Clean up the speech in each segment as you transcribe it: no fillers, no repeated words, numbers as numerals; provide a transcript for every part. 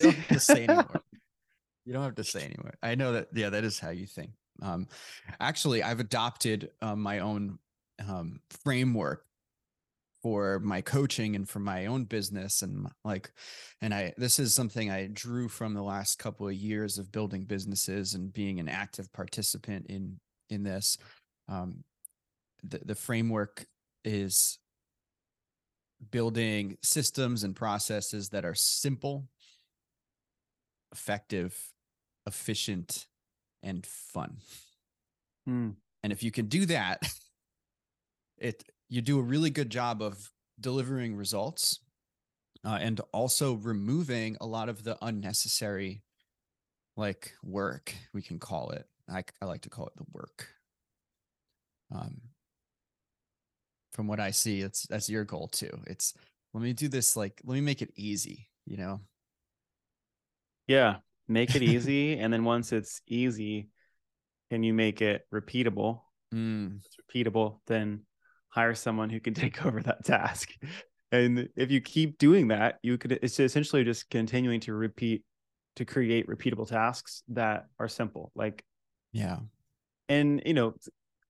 You don't have to say anymore. You don't have to say anymore. I know that. Yeah, that is how you think. Actually, I've adopted my own framework for my coaching and for my own business. And like, and I, this is something I drew from the last couple of years of building businesses and being an active participant in this. The framework is building systems and processes that are simple, effective, efficient, and fun. And if you can do that, you do a really good job of delivering results and also removing a lot of the unnecessary, like, work, we can call it. I like to call it the work. From what I see, that's your goal too. It's, let me do this, like, let me make it easy, you know? Yeah, make it easy. And then once it's easy, can you make it repeatable? If it's repeatable, then hire someone who can take over that task. And if you keep doing that, it's essentially just continuing to create repeatable tasks that are simple. Like, yeah. And, you know,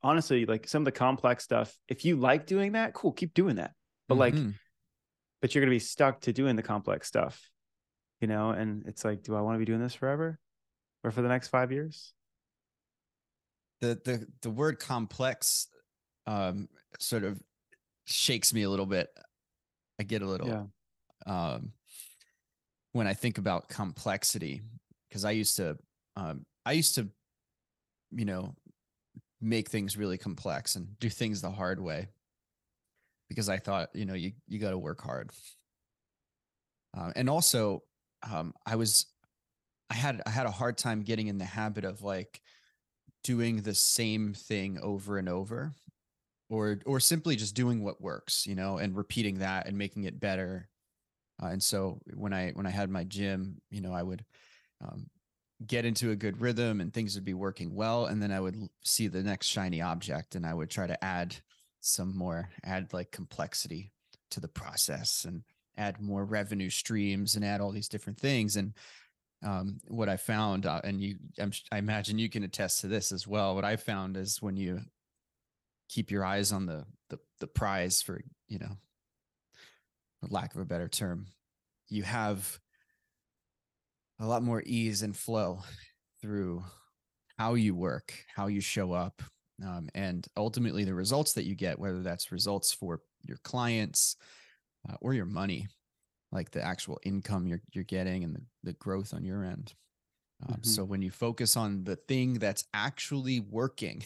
honestly, like, some of the complex stuff, if you like doing that, cool, keep doing that. But but you're going to be stuck to doing the complex stuff, you know? And it's like, do I want to be doing this forever or for the next 5 years? The word complex, sort of shakes me a little bit. I get a little, when I think about complexity, because I used to, you know, make things really complex and do things the hard way, because I thought, you know, you got to work hard. And also, I had a hard time getting in the habit of, like, doing the same thing over and over, or simply just doing what works, you know, and repeating that and making it better. And so when I had my gym, you know, I would get into a good rhythm and things would be working well. And then I would see the next shiny object and I would try to add like complexity to the process and add more revenue streams and add all these different things. And what I found, and I imagine you can attest to this as well, what I found is when you keep your eyes on the prize, for, you know, for lack of a better term, you have a lot more ease and flow through how you work, how you show up, and ultimately the results that you get, whether that's results for your clients or your money, like the actual income you're getting and the growth on your end. So when you focus on the thing that's actually working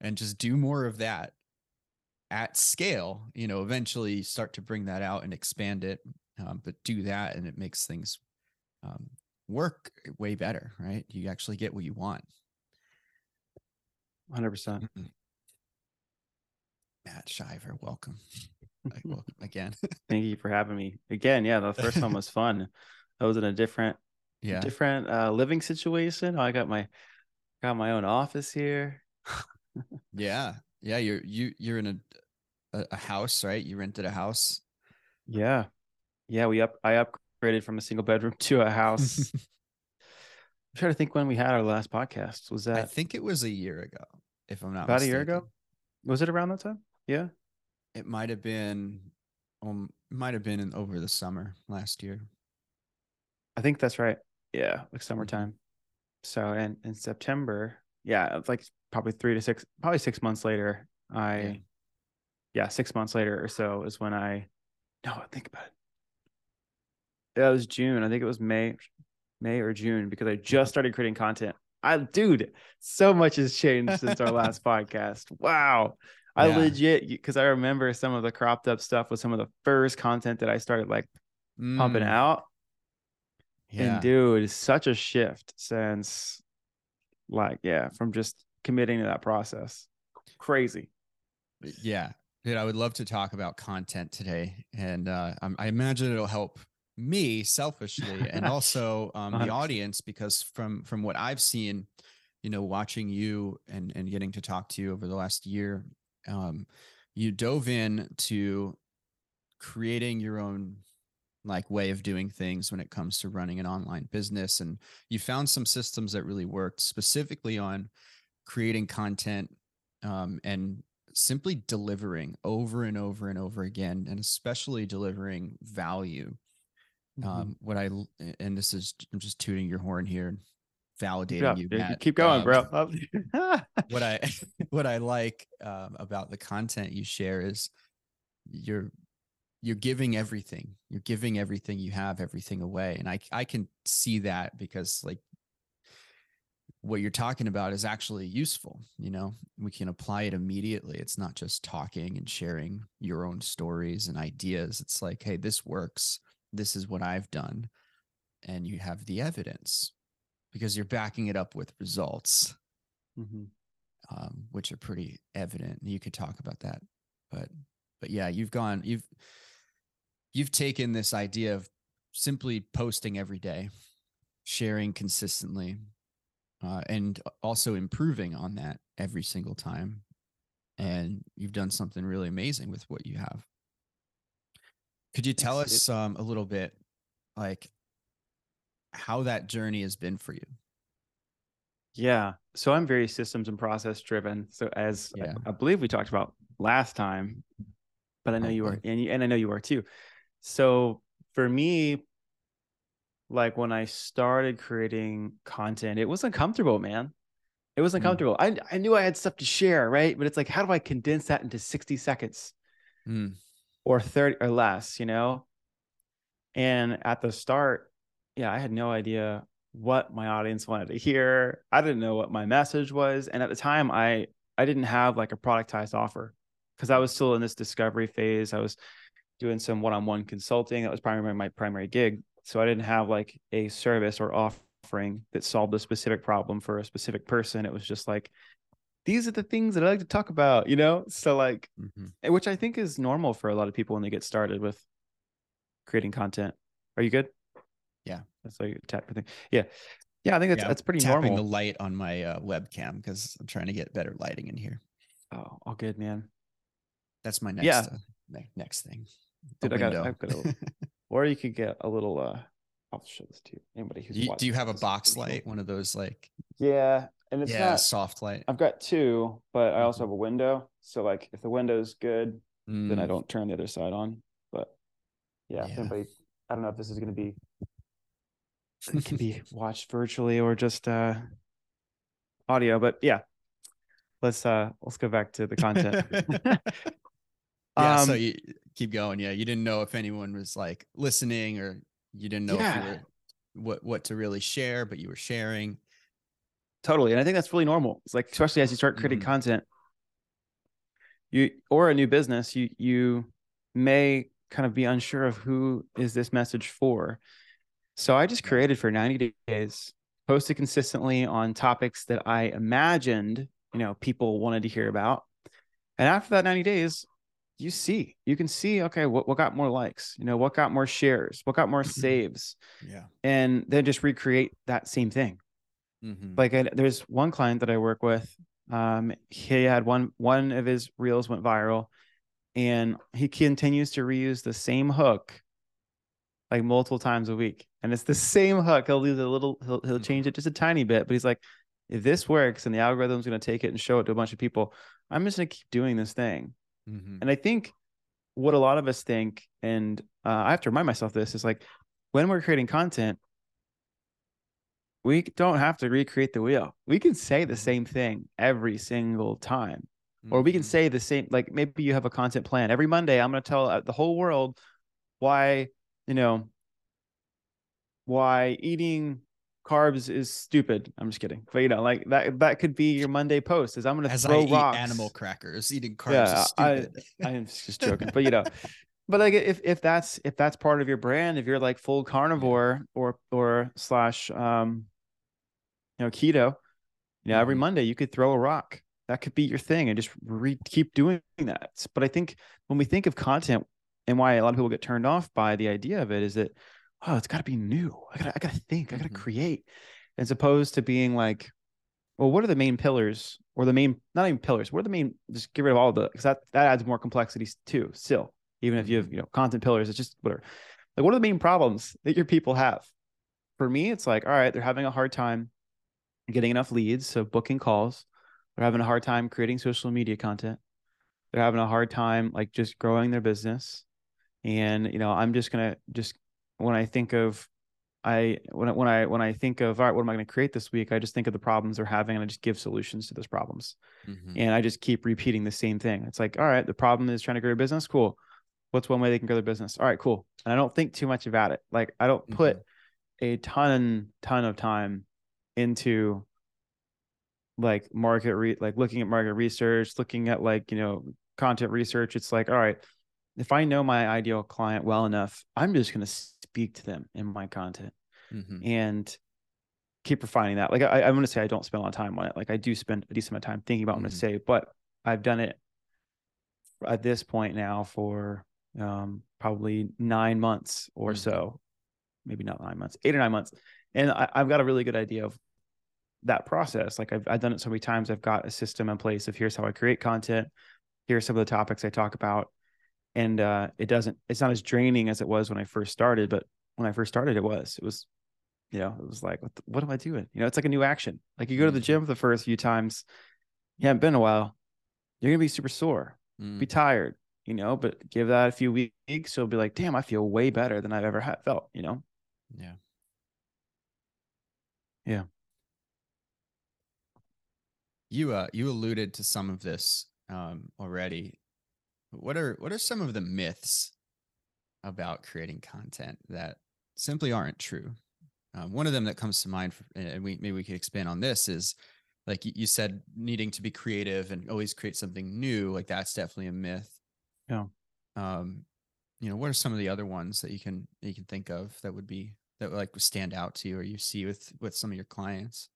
and just do more of that at scale, you know, eventually start to bring that out and expand it, but do that, and it makes things work way better, right? You actually get what you want. 100%. Matt Shiver, welcome. Welcome again. Thank you for having me again. Yeah, the first one was fun. I was in a different living situation. I got my own office here. Yeah. You're in a house, right? You rented a house. Yeah. I upgraded from a single bedroom to a house. I'm trying to think when we had our last podcast. Was that? I think it was a year ago, if I'm not mistaken. About a year ago. Was it around that time? Yeah. It might have been, over the summer last year. I think that's right. Yeah, like summertime. So, and in September, yeah, like probably 6 months later. 6 months later or so is when think about it. Yeah, it was June. I think it was May or June, because I just started creating content. Dude, so much has changed since our last podcast. Wow. Legit, because I remember some of the cropped up stuff was some of the first content that I started, like, pumping out. Yeah. And dude, it's such a shift since, like, from just committing to that process. Crazy. Yeah. Dude, I would love to talk about content today. And I imagine it'll help me selfishly and also the audience, because from what I've seen, you know, watching you and getting to talk to you over the last year, you dove in to creating your own like way of doing things when it comes to running an online business. And you found some systems that really worked specifically on creating content and simply delivering over and over and over again, and especially delivering value. Mm-hmm. And this is, I'm just tooting your horn here, validating you, Matt. You keep going, bro. what I like about the content you share is you're giving everything. You're giving everything you have, everything away. And I can see that, because like what you're talking about is actually useful. You know, we can apply it immediately. It's not just talking and sharing your own stories and ideas. It's like, hey, this works. This is what I've done. And you have the evidence because you're backing it up with results, mm-hmm. Which are pretty evident. You could talk about that, but yeah, you've taken this idea of simply posting every day, sharing consistently, and also improving on that every single time. And you've done something really amazing with what you have. Could you tell us a little bit, like how that journey has been for you? Yeah. So I'm very systems and process driven. So as I believe we talked about last time, but I know you are, and I know you are too. So for me, like when I started creating content, it was uncomfortable, man. It was uncomfortable. I knew I had stuff to share, right? But it's like, how do I condense that into 60 seconds? Mm. Or 30 or less, you know? And at the start, I had no idea what my audience wanted to hear. I didn't know what my message was. And at the time, I didn't have like a productized offer because I was still in this discovery phase. I was doing some one-on-one consulting. That was primarily my primary gig. So I didn't have like a service or offering that solved a specific problem for a specific person. It was just like, these are the things that I like to talk about, you know? So like, which I think is normal for a lot of people when they get started with creating content. Are you good? Yeah. That's like a tap thing. Yeah. Yeah. I think that's pretty normal. The light on my webcam, because I'm trying to get better lighting in here. Oh, all good, man. That's my next, next thing. Dude, I've got a or you could get a little, I'll show this to you. Anybody who's watching. Do you have a box light? One of those like, and it's not soft light. I've got two, but I also have a window. So like if the window's good, then I don't turn the other side on. But Anybody, I don't know if this is going to be, it can be watched virtually or just audio, but let's go back to the content. So you keep going. You didn't know if anyone was like listening, or you didn't know if you were, what to really share, but you were sharing. Totally. And I think that's really normal. It's like, especially as you start creating content, or a new business, you may kind of be unsure of who is this message for. So I just created for 90 days, posted consistently on topics that I imagined, people wanted to hear about. And after that 90 days, you can see, okay, what got more likes, what got more shares, what got more saves, and then just recreate that same thing. Like there's one client that I work with. He had one of his reels went viral, and he continues to reuse the same hook like multiple times a week. And it's the same hook. He'll change it just a tiny bit, but he's like, if this works and the algorithm's going to take it and show it to a bunch of people, I'm just going to keep doing this thing. And I think what a lot of us think, and I have to remind myself this, is like when we're creating content, we don't have to recreate the wheel. We can say the same thing every single time, or we can say the same, like maybe you have a content plan every Monday. I'm going to tell the whole world why eating carbs is stupid. I'm just kidding. But like that could be your Monday post, is I'm going to throw rocks. Animal crackers, eating carbs is stupid. I am just joking, but like if that's part of your brand, if you're like full carnivore or slash, keto, every Monday you could throw a rock. That could be your thing, and just keep doing that. But I think when we think of content, and why a lot of people get turned off by the idea of it, is that, oh, it's got to be new. I gotta think, I gotta create, as opposed to being like, well, what are the main pillars, or the main, not even pillars, what are the main, just get rid of all of the, because that adds more complexities too, still, even if you have, content pillars, it's just whatever. Like, what are the main problems that your people have? For me, it's like, all right, they're having a hard time getting enough leads, so booking calls. They're having a hard time creating social media content. They're having a hard time, like, just growing their business. And, you know, I'm just going to just, when I think of, when I think of, all right, what am I going to create this week? I just think of the problems they're having, and I just give solutions to those problems. Mm-hmm. And I just keep repeating the same thing. It's like, all right, the problem is trying to grow your business. Cool. What's one way they can grow their business? All right, cool. And I don't think too much about it. Like, I don't put a ton of time into like market, like looking at market research, looking at like, you know, content research. It's like, all right, if I know my ideal client well enough, I'm just going to speak to them in my content and keep refining that. Like, I'm going to say I don't spend a lot of time on it. Like, I do spend a decent amount of time thinking about what I'm going to say, but I've done it at this point now for probably 9 months or so, maybe not 9 months, 8 or 9 months. And I've got a really good idea of that process. Like, I've done it so many times. I've got a system in place of here's how I create content. Here's some of the topics I talk about. And it's not as draining as it was when I first started, but when I first started, it was, you know, it was like, what am I doing? You know, it's like a new action. Like, you go to the gym for the first few times, you haven't been a while, you're going to be super sore, be tired, you know, but give that a few weeks. You'll be like, damn, I feel way better than I've ever felt, you know? Yeah. Yeah. You alluded to some of this already. What are some of the myths about creating content that simply aren't true? One of them that comes to mind, and maybe we could expand on this, is like you said, needing to be creative and always create something new. Like, that's definitely a myth. Yeah. You know, what are some of the other ones that you can think of that would stand out to you, or you see with some of your clients?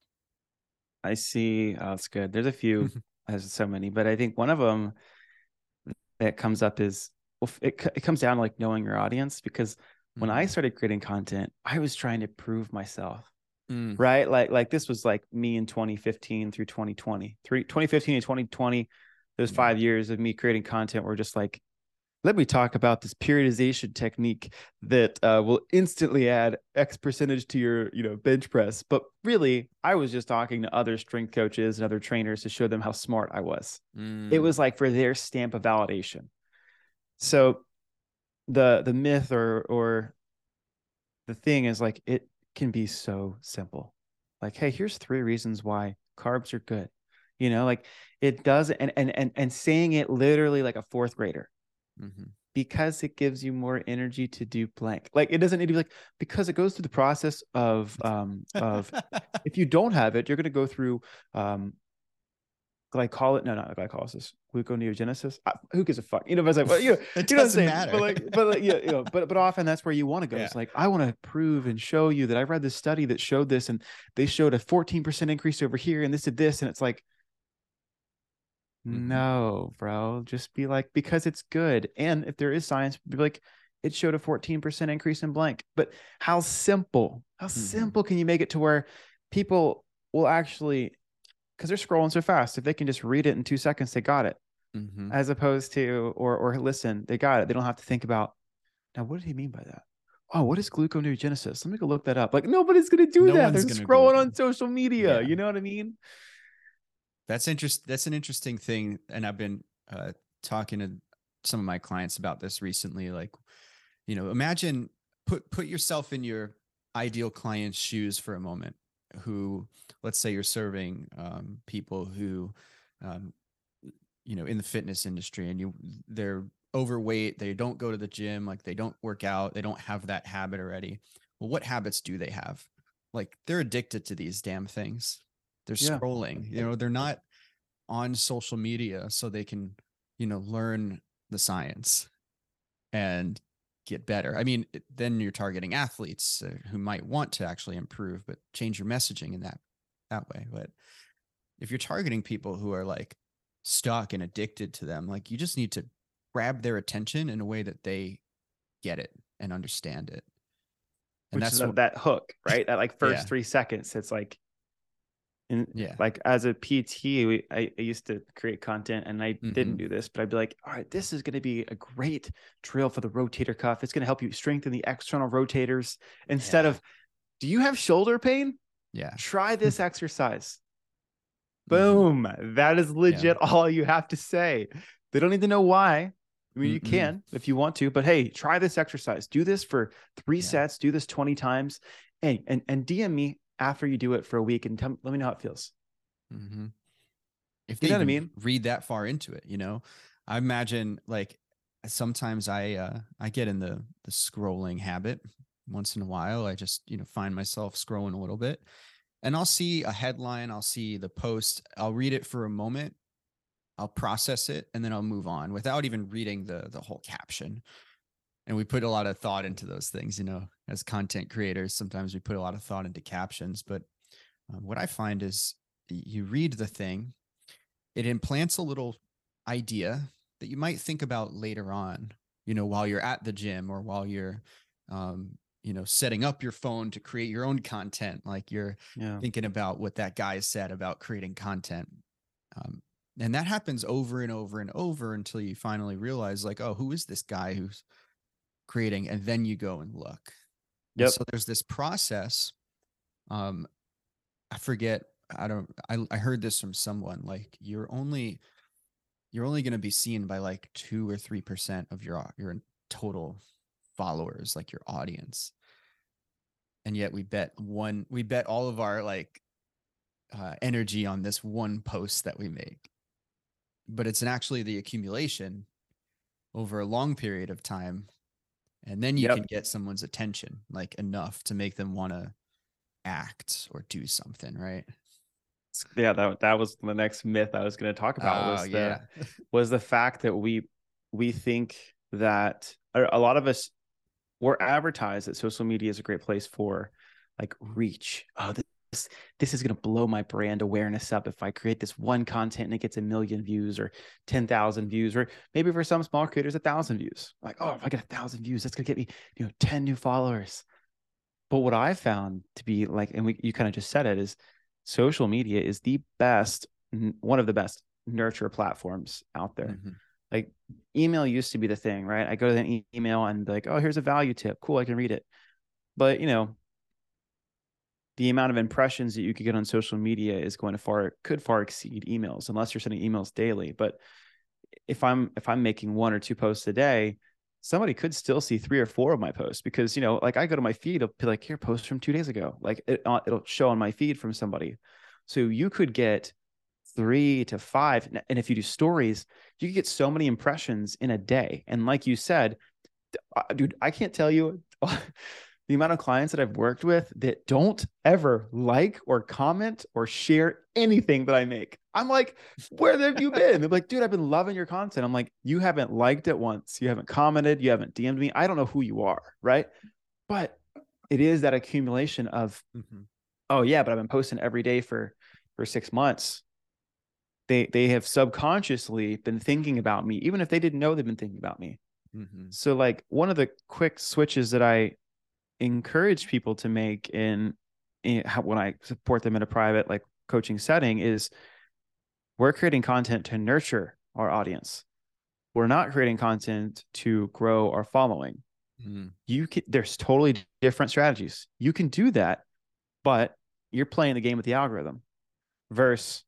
I see. Oh, that's good. There's a few. There's so many, but I think one of them that comes up is, well, it comes down to like knowing your audience, because when I started creating content, I was trying to prove myself, right? Like this was like me in 2015 through 2020, 2015 and 2020, those 5 years of me creating content were just like, let me talk about this periodization technique that will instantly add X percentage to your, you know, bench press. But really, I was just talking to other strength coaches and other trainers to show them how smart I was. It was like for their stamp of validation. So the myth or the thing is, like, it can be so simple. Like, hey, here's 3 reasons why carbs are good. You know, like, it does. And saying it literally like a 4th grader. Because it gives you more energy to do blank. Like, it doesn't need to be like, because it goes through the process of if you don't have it, you're going to go through not glycolysis, gluconeogenesis. Who gives a fuck? You know, but it's like, well, you know, it doesn't matter. But yeah, you know, but often that's where you want to go. Yeah. It's like, I want to prove and show you that I read this study that showed this, and they showed a 14% increase over here, and this did this, and it's like, no, bro, just be like, because it's good. And if there is science, be like, it showed a 14% increase in blank. But how simple can you make it to where people will actually, because they're scrolling so fast, if they can just read it in 2 seconds, they got it, as opposed to, or listen, they got it. They don't have to think about, now, what did he mean by that? Oh, what is gluconeogenesis? Let me go look that up. Like, nobody's going to do that. They're scrolling on social media. Yeah. You know what I mean? That's an interesting thing, and I've been talking to some of my clients about this recently. Like, you know, imagine put yourself in your ideal client's shoes for a moment. Who, let's say, you're serving people who, you know, in the fitness industry, and they're overweight, they don't go to the gym, like they don't work out, they don't have that habit already. Well, what habits do they have? Like, they're addicted to these damn things. They're scrolling, you know, they're not on social media so they can, you know, learn the science and get better. I mean, then you're targeting athletes who might want to actually improve, but change your messaging in that way. But if you're targeting people who are like stuck and addicted to them, like, you just need to grab their attention in a way that they get it and understand it. And that's that hook, right? That like first 3 seconds, it's like, And yeah, like as a PT, I used to create content, and I didn't do this, but I'd be like, all right, this is going to be a great drill for the rotator cuff. It's going to help you strengthen the external rotators instead of, do you have shoulder pain? Yeah. Try this exercise. Boom. That is legit. All you have to say. They don't need to know why. I mean, you can if you want to, but hey, try this exercise. Do this for 3 sets. Do this 20 times and DM me after you do it for a week and tell me, let me know how it feels. If they, you know what I mean? Read that far into it. You know, I imagine like sometimes I get in the scrolling habit once in a while. I just, you know, find myself scrolling a little bit, and I'll see a headline. I'll see the post. I'll read it for a moment. I'll process it, and then I'll move on without even reading the whole caption. And we put a lot of thought into those things, you know, as content creators, sometimes we put a lot of thought into captions. But what I find is you read the thing, it implants a little idea that you might think about later on, you know, while you're at the gym or while you're, you know, setting up your phone to create your own content. Like you're thinking about what that guy said about creating content. And that happens over and over and over until you finally realize like, oh, who is this guy who's creating? And then you go and look. Yep. So there's this process. I forget. I heard this from someone, like you're only going to be seen by like 2 or 3% of your total followers, like your audience. And yet we bet all of our like energy on this one post that we make, but it's actually the accumulation over a long period of time. And then you can get someone's attention, like enough to make them want to act or do something, right? Yeah, that was the next myth I was going to talk about was the fact that we think that a lot of us were advertised that social media is a great place for like reach. Oh, this is going to blow my brand awareness up if I create this one content and it gets 1 million views or 10,000 views, or maybe for some small creators, 1,000 views. Like, oh, if I get 1,000 views, that's going to get me, you know, 10 new followers. But what I found to be like, and you kind of just said it, is social media is the best, one of the best nurture platforms out there. Like email used to be the thing, right? I go to an email and be like, oh, here's a value tip. Cool. I can read it. But you know, the amount of impressions that you could get on social media is going to could far exceed emails, unless you're sending emails daily. But if I'm making 1 or 2 posts a day, somebody could still see 3 or 4 of my posts, because, you know, like I go to my feed, it'll be like, here, post from 2 days ago. Like it'll show on my feed from somebody. So you could get 3 to 5. And if you do stories, you could get so many impressions in a day. And like you said, dude, I can't tell you the amount of clients that I've worked with that don't ever like or comment or share anything that I make. I'm like, where have you been? They're like, dude, I've been loving your content. I'm like, you haven't liked it once. You haven't commented. You haven't DM'd me. I don't know who you are. Right. But it is that accumulation of, oh yeah, but I've been posting every day for 6 months. They have subconsciously been thinking about me, even if they didn't know they've been thinking about me. So like one of the quick switches that I encourage people to make when I support them in a private like coaching setting is we're creating content to nurture our audience. We're not creating content to grow our following. There's totally different strategies. You can do that, but you're playing the game with the algorithm versus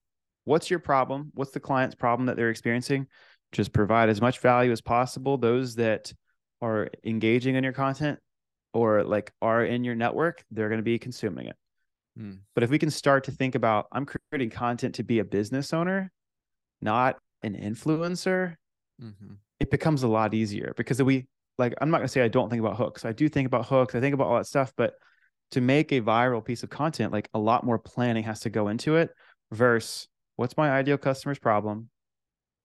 what's your problem? What's the client's problem that they're experiencing? Just provide as much value as possible. Those that are engaging in your content or like are in your network, they're going to be consuming it. But if we can start to think about, I'm creating content to be a business owner, not an influencer, it becomes a lot easier, because I'm not going to say I don't think about hooks. I do think about hooks. I think about all that stuff, but to make a viral piece of content, like a lot more planning has to go into it versus what's my ideal customer's problem?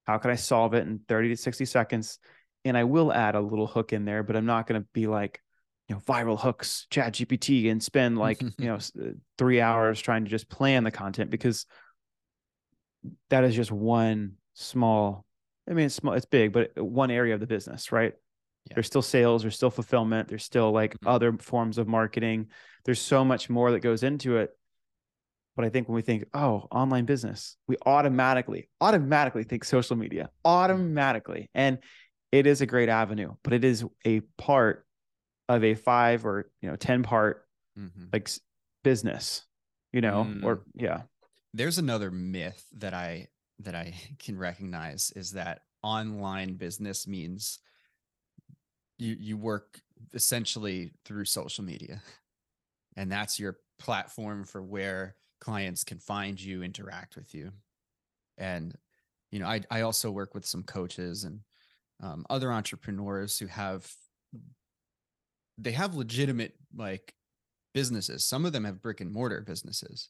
How can I solve it in 30 to 60 seconds? And I will add a little hook in there, but I'm not going to be like, you know, viral hooks, ChatGPT, and spend like, you know, 3 hours trying to just plan the content, because that is just one small, I mean, it's small, it's big, but one area of the business, right? Yeah. There's still sales, there's still fulfillment, there's still like other forms of marketing. There's so much more that goes into it. But I think when we think, oh, online business, we automatically think social media, automatically. And it is a great avenue, but it is a part of a 5 or 10 part like business, or yeah. There's another myth that I can recognize is that online business means you work essentially through social media, and that's your platform for where clients can find you, interact with you. And, I also work with some coaches and other entrepreneurs who have legitimate like businesses. Some of them have brick and mortar businesses.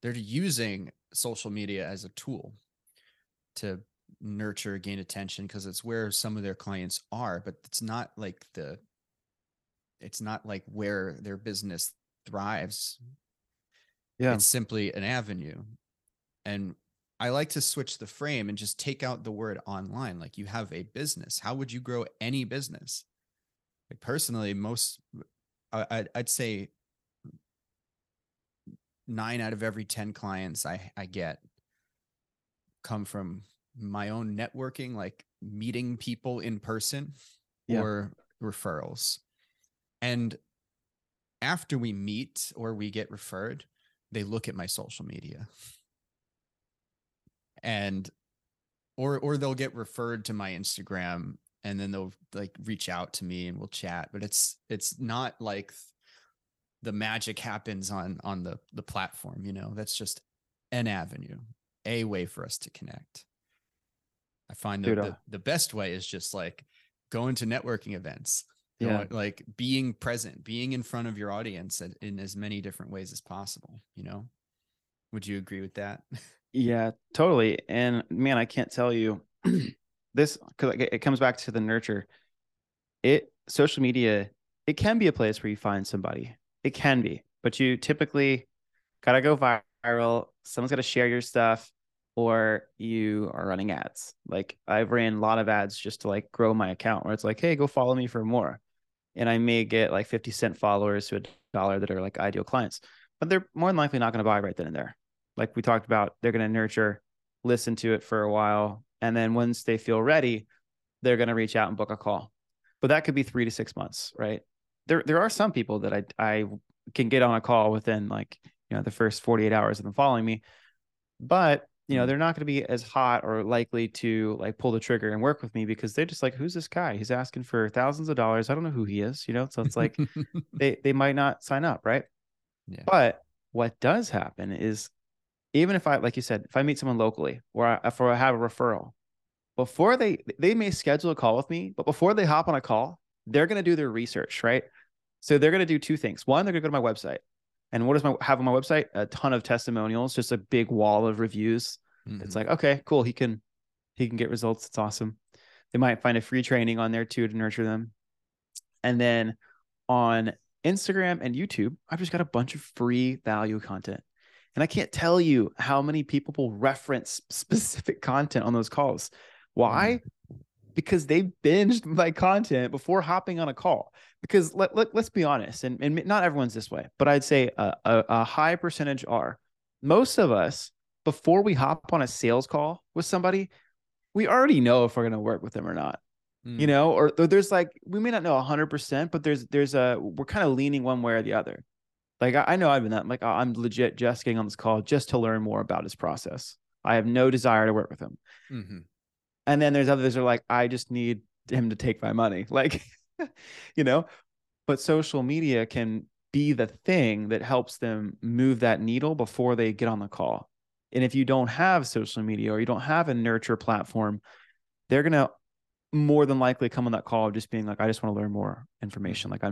They're using social media as a tool to nurture, gain attention, because it's where some of their clients are, but it's not like where their business thrives. Yeah. It's simply an avenue. And I like to switch the frame and just take out the word online. Like, you have a business. How would you grow any business? Like, personally, I'd say 9 out of every 10 clients I get come from my own networking, like meeting people in person, yeah, or referrals. And after we meet or we get referred, they look at my social media, and or they'll get referred to my Instagram, and then they'll like reach out to me and we'll chat. But it's not like the magic happens on the platform, that's just an avenue, a way for us to connect. I find that the best way is just like going to networking events, like being present, being in front of your audience in as many different ways as possible. Would you agree with that? Yeah, totally. And man, I can't tell you this, because it comes back to the nurture. Social media, it can be a place where you find somebody. It can be, but you typically got to go viral. Someone's got to share your stuff, or you are running ads. Like, I've ran a lot of ads just to like grow my account, where it's like, hey, go follow me for more. And I may get like 50 cent followers to $1 that are like ideal clients, but they're more than likely not going to buy right then and there. Like we talked about, they're going to nurture, listen to it for a while. And then once they feel ready, they're going to reach out and book a call. But that could be 3 to 6 months, right? There are some people that I can get on a call within like, the first 48 hours of them following me, but they're not going to be as hot or likely to like pull the trigger and work with me, because they're just like, who's this guy? He's asking for thousands of dollars. I don't know who he is, So it's like they might not sign up, right? Yeah. But what does happen is, even if I, like you said, if I meet someone locally, or if I have a referral, before they may schedule a call with me, but before they hop on a call, they're going to do their research, right? So they're going to do two things. One, they're going to go to my website. And what does my have on my website? A ton of testimonials, just a big wall of reviews. Mm-hmm. It's like, okay, cool. He can get results. It's awesome. They might find a free training on there too to nurture them. And then on Instagram and YouTube, I've just got a bunch of free value content. And I can't tell you how many people will reference specific content on those calls. Why? Mm-hmm. Because they binged my content before hopping on a call. Because let's be honest, and not everyone's this way, but I'd say a high percentage are. Most of us, before we hop on a sales call with somebody, we already know if we're going to work with them or not, or there's like, we may not know 100%, but we're kind of leaning one way or the other. Like, I know I've been that, like, I'm legit just getting on this call just to learn more about his process. I have no desire to work with him. Mm-hmm. And then there's others that are like, I just need him to take my money. Like, but social media can be the thing that helps them move that needle before they get on the call. And if you don't have social media, or you don't have a nurture platform, they're going to more than likely come on that call just being like, I just want to learn more information. Like,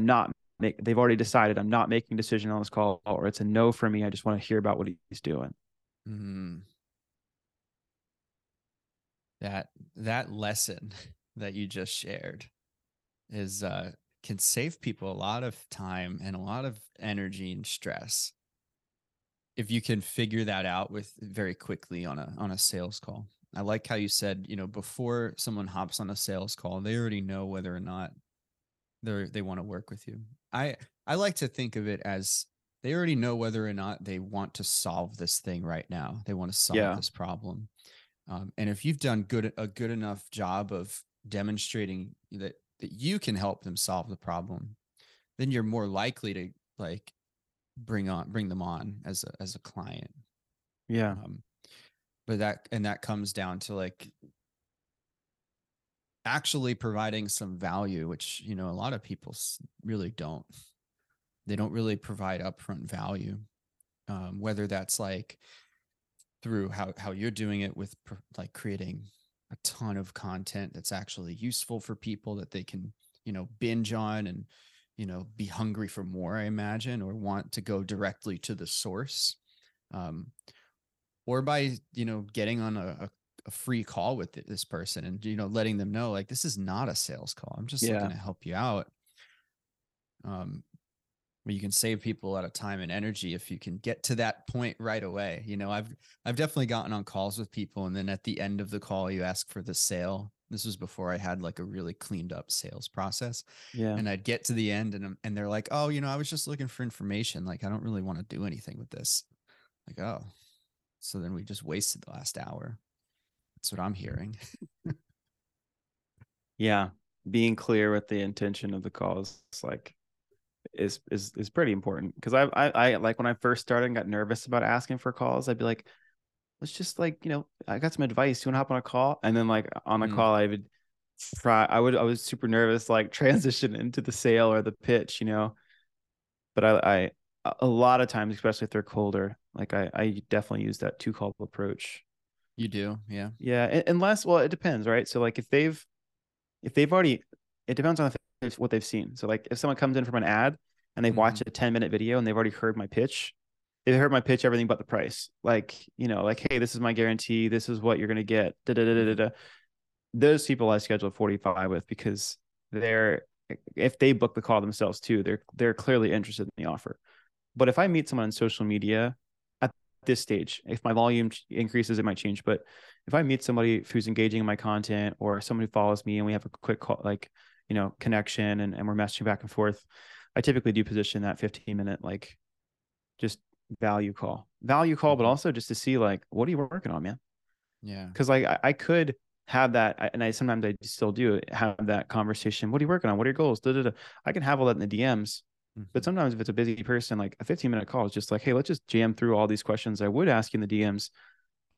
they've already decided I'm not making a decision on this call, or it's a no for me. I just want to hear about what he's doing. Mm-hmm. That lesson that you just shared is can save people a lot of time and a lot of energy and stress if you can figure that out very quickly on a sales call. I like how you said, before someone hops on a sales call, they already know whether or not they want to work with you. I like to think of it as they already know whether or not they want to solve this thing right now. They want to solve this problem. And if you've done a good enough job of demonstrating that you can help them solve the problem, then you're more likely to like bring them on as a client. Yeah. But that comes down to like actually providing some value, which, you know, a lot of people really don't. They don't really provide upfront value, whether that's like through how you're doing it with like creating a ton of content that's actually useful for people that they can, you know, binge on and, you know, be hungry for more, I imagine, or want to go directly to the source, or by, you know, getting on a free call with this person and, you know, letting them know like, this is not a sales call. I'm just looking to help you out. Where you can save people a lot of time and energy if you can get to that point right away. You know, I've definitely gotten on calls with people, and then at the end of the call, you ask for the sale. This was before I had like a really cleaned up sales process. Yeah. And I'd get to the end and they're like, oh, you know, I was just looking for information. Like, I don't really want to do anything with this. Like, oh, so then we just wasted the last hour. That's what I'm hearing. Yeah. Being clear with the intention of the call is pretty important, because I like when I first started and got nervous about asking for calls, I'd be like, let's just like, you know, I got some advice, do you want to hop on a call? And then like on a call, I was super nervous, like transition into the sale or the pitch, you know. But I a lot of times, especially if they're colder, like I definitely use that two call approach. You do? Yeah. Yeah. Unless, well, it depends, right? So like if they've already, it depends on what they've seen. So like if someone comes in from an ad and they watch a 10-minute video and they've already heard my pitch, everything but the price. Like, you know, like, hey, this is my guarantee. This is what you're going to get. Da, da, da, da, da, da. Those people I schedule 45 with, because if they book the call themselves too, they're clearly interested in the offer. But if I meet someone on social media at this stage, if my volume increases, it might change. But if I meet somebody who's engaging in my content or someone who follows me and we have a quick call, like, you know, connection and we're messaging back and forth, I typically do position that 15-minute, like just value call, but also just to see like, what are you working on, man? Yeah. Cause like I could have that. And I sometimes still do have that conversation. What are you working on? What are your goals? Da, da, da. I can have all that in the DMs, but sometimes if it's a busy person, like a 15-minute call is just like, hey, let's just jam through all these questions I would ask you in the DMs.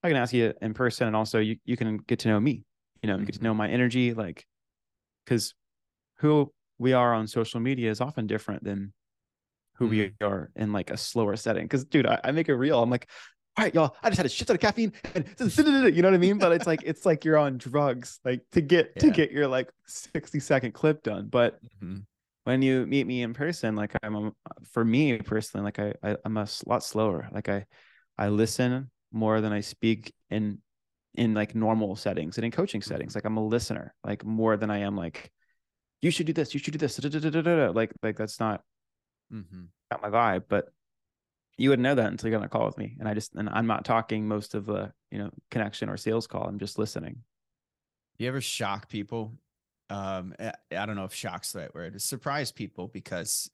I can ask you in person. And also you can get to know me, you know, you get to know my energy, like, cause who we are on social media is often different than who we are in like a slower setting. Cause dude, I make a reel. I'm like, all right, y'all, I just had a shit ton of caffeine and you know what I mean? But it's like you're on drugs, like to get your like 60-second clip done. But when you meet me in person, like for me personally, like I'm a lot slower. Like I listen more than I speak in like normal settings and in coaching settings. Like I'm a listener, like more than I am like, you should do this, you should do this. Da, da, da, da, da. Like that's not my vibe, but you wouldn't know that until you got on a call with me. And I'm not talking most of the, you know, connection or sales call. I'm just listening. You ever shock people? I don't know if shock's the right word. Surprise people, because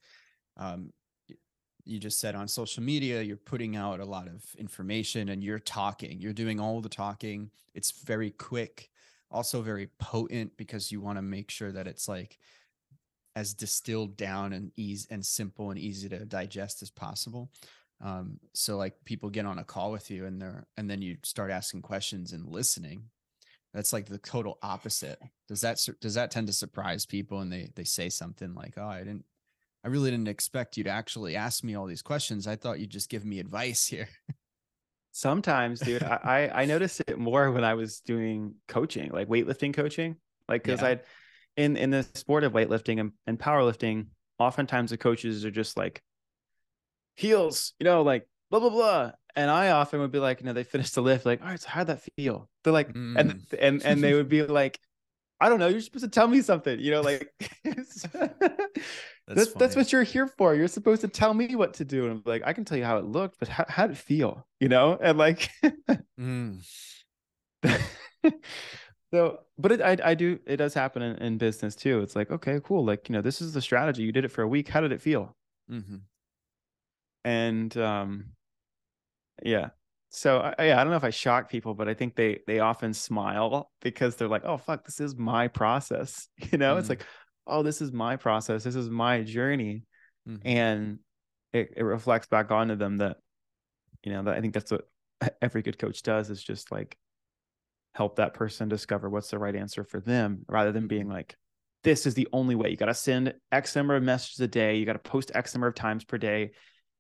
you just said on social media, you're putting out a lot of information and you're talking, you're doing all the talking. It's very quick. Also very potent, because you want to make sure that it's like as distilled down and easy and simple and easy to digest as possible. So like people get on a call with you and then you start asking questions and listening. That's like the total opposite. Does that tend to surprise people? And they say something like, oh, I really didn't expect you to actually ask me all these questions. I thought you'd just give me advice here. Sometimes, dude, I noticed it more when I was doing coaching, like weightlifting coaching, like because I'd in the sport of weightlifting and powerlifting, oftentimes the coaches are just like heels, you know, like blah blah blah, and I often would be like, you know, they finished the lift, like, all right, so how'd that feel? They're like, and they would be like, I don't know, you're supposed to tell me something, you know, like that's what you're here for. You're supposed to tell me what to do. And I'm like, I can tell you how it looked, but how did it feel, you know? And like, so, but it does happen in business too. It's like, okay, cool. Like, you know, this is the strategy. You did it for a week. How did it feel? And yeah. So I don't know if I shock people, but I think they often smile because they're like, oh, fuck, this is my process. You know, mm-hmm. It's like, oh, this is my process. This is my journey. Mm-hmm. And it reflects back onto them that, you know, that I think that's what every good coach does, is just like help that person discover what's the right answer for them, rather than being like, this is the only way. You got to send X number of messages a day. You got to post X number of times per day.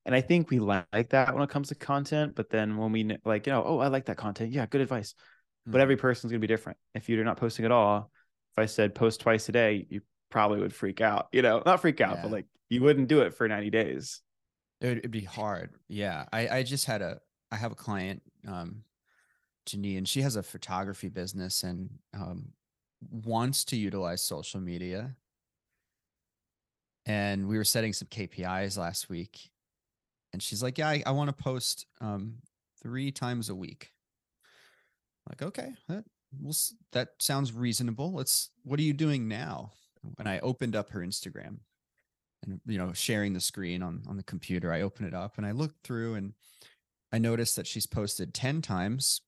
And I think we like that when it comes to content, but then when we like, you know, oh, I like that content. Yeah. Good advice. Mm-hmm. But every person's going to be different. If you're not posting at all, if I said post twice a day, you probably would freak out, you know, not freak out, but like you wouldn't do it for 90 days. It'd be hard. Yeah. I have a client, Janine, and she has a photography business and, wants to utilize social media. And we were setting some KPIs last week. And she's like, yeah, I want to post 3 times a week. I'm like, okay, that sounds reasonable. What are you doing now? And I opened up her Instagram and, you know, sharing the screen on the computer. I opened it up and I looked through and I noticed that she's posted 10 times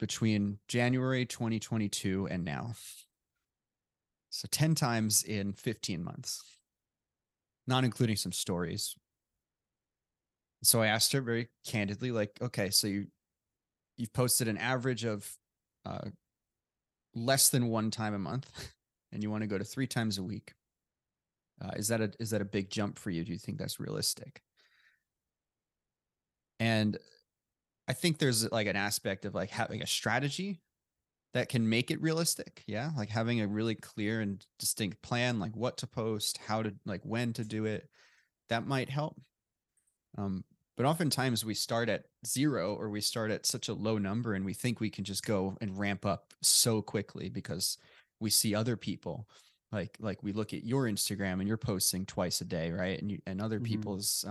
between January 2022 and now. So 10 times in 15 months. Not including some stories. So I asked her very candidly, like, okay, so you've posted an average of less than 1 time a month, and you want to go to 3 times a week. Is that a big jump for you? Do you think that's realistic? And I think there's like an aspect of like having a strategy that can make it realistic. Yeah. Like having a really clear and distinct plan, like what to post, how to, like when to do it, that might help. But oftentimes we start at 0 or we start at such a low number and we think we can just go and ramp up so quickly because we see other people, like we look at your Instagram and you're posting twice a day. Right. And other mm-hmm. people's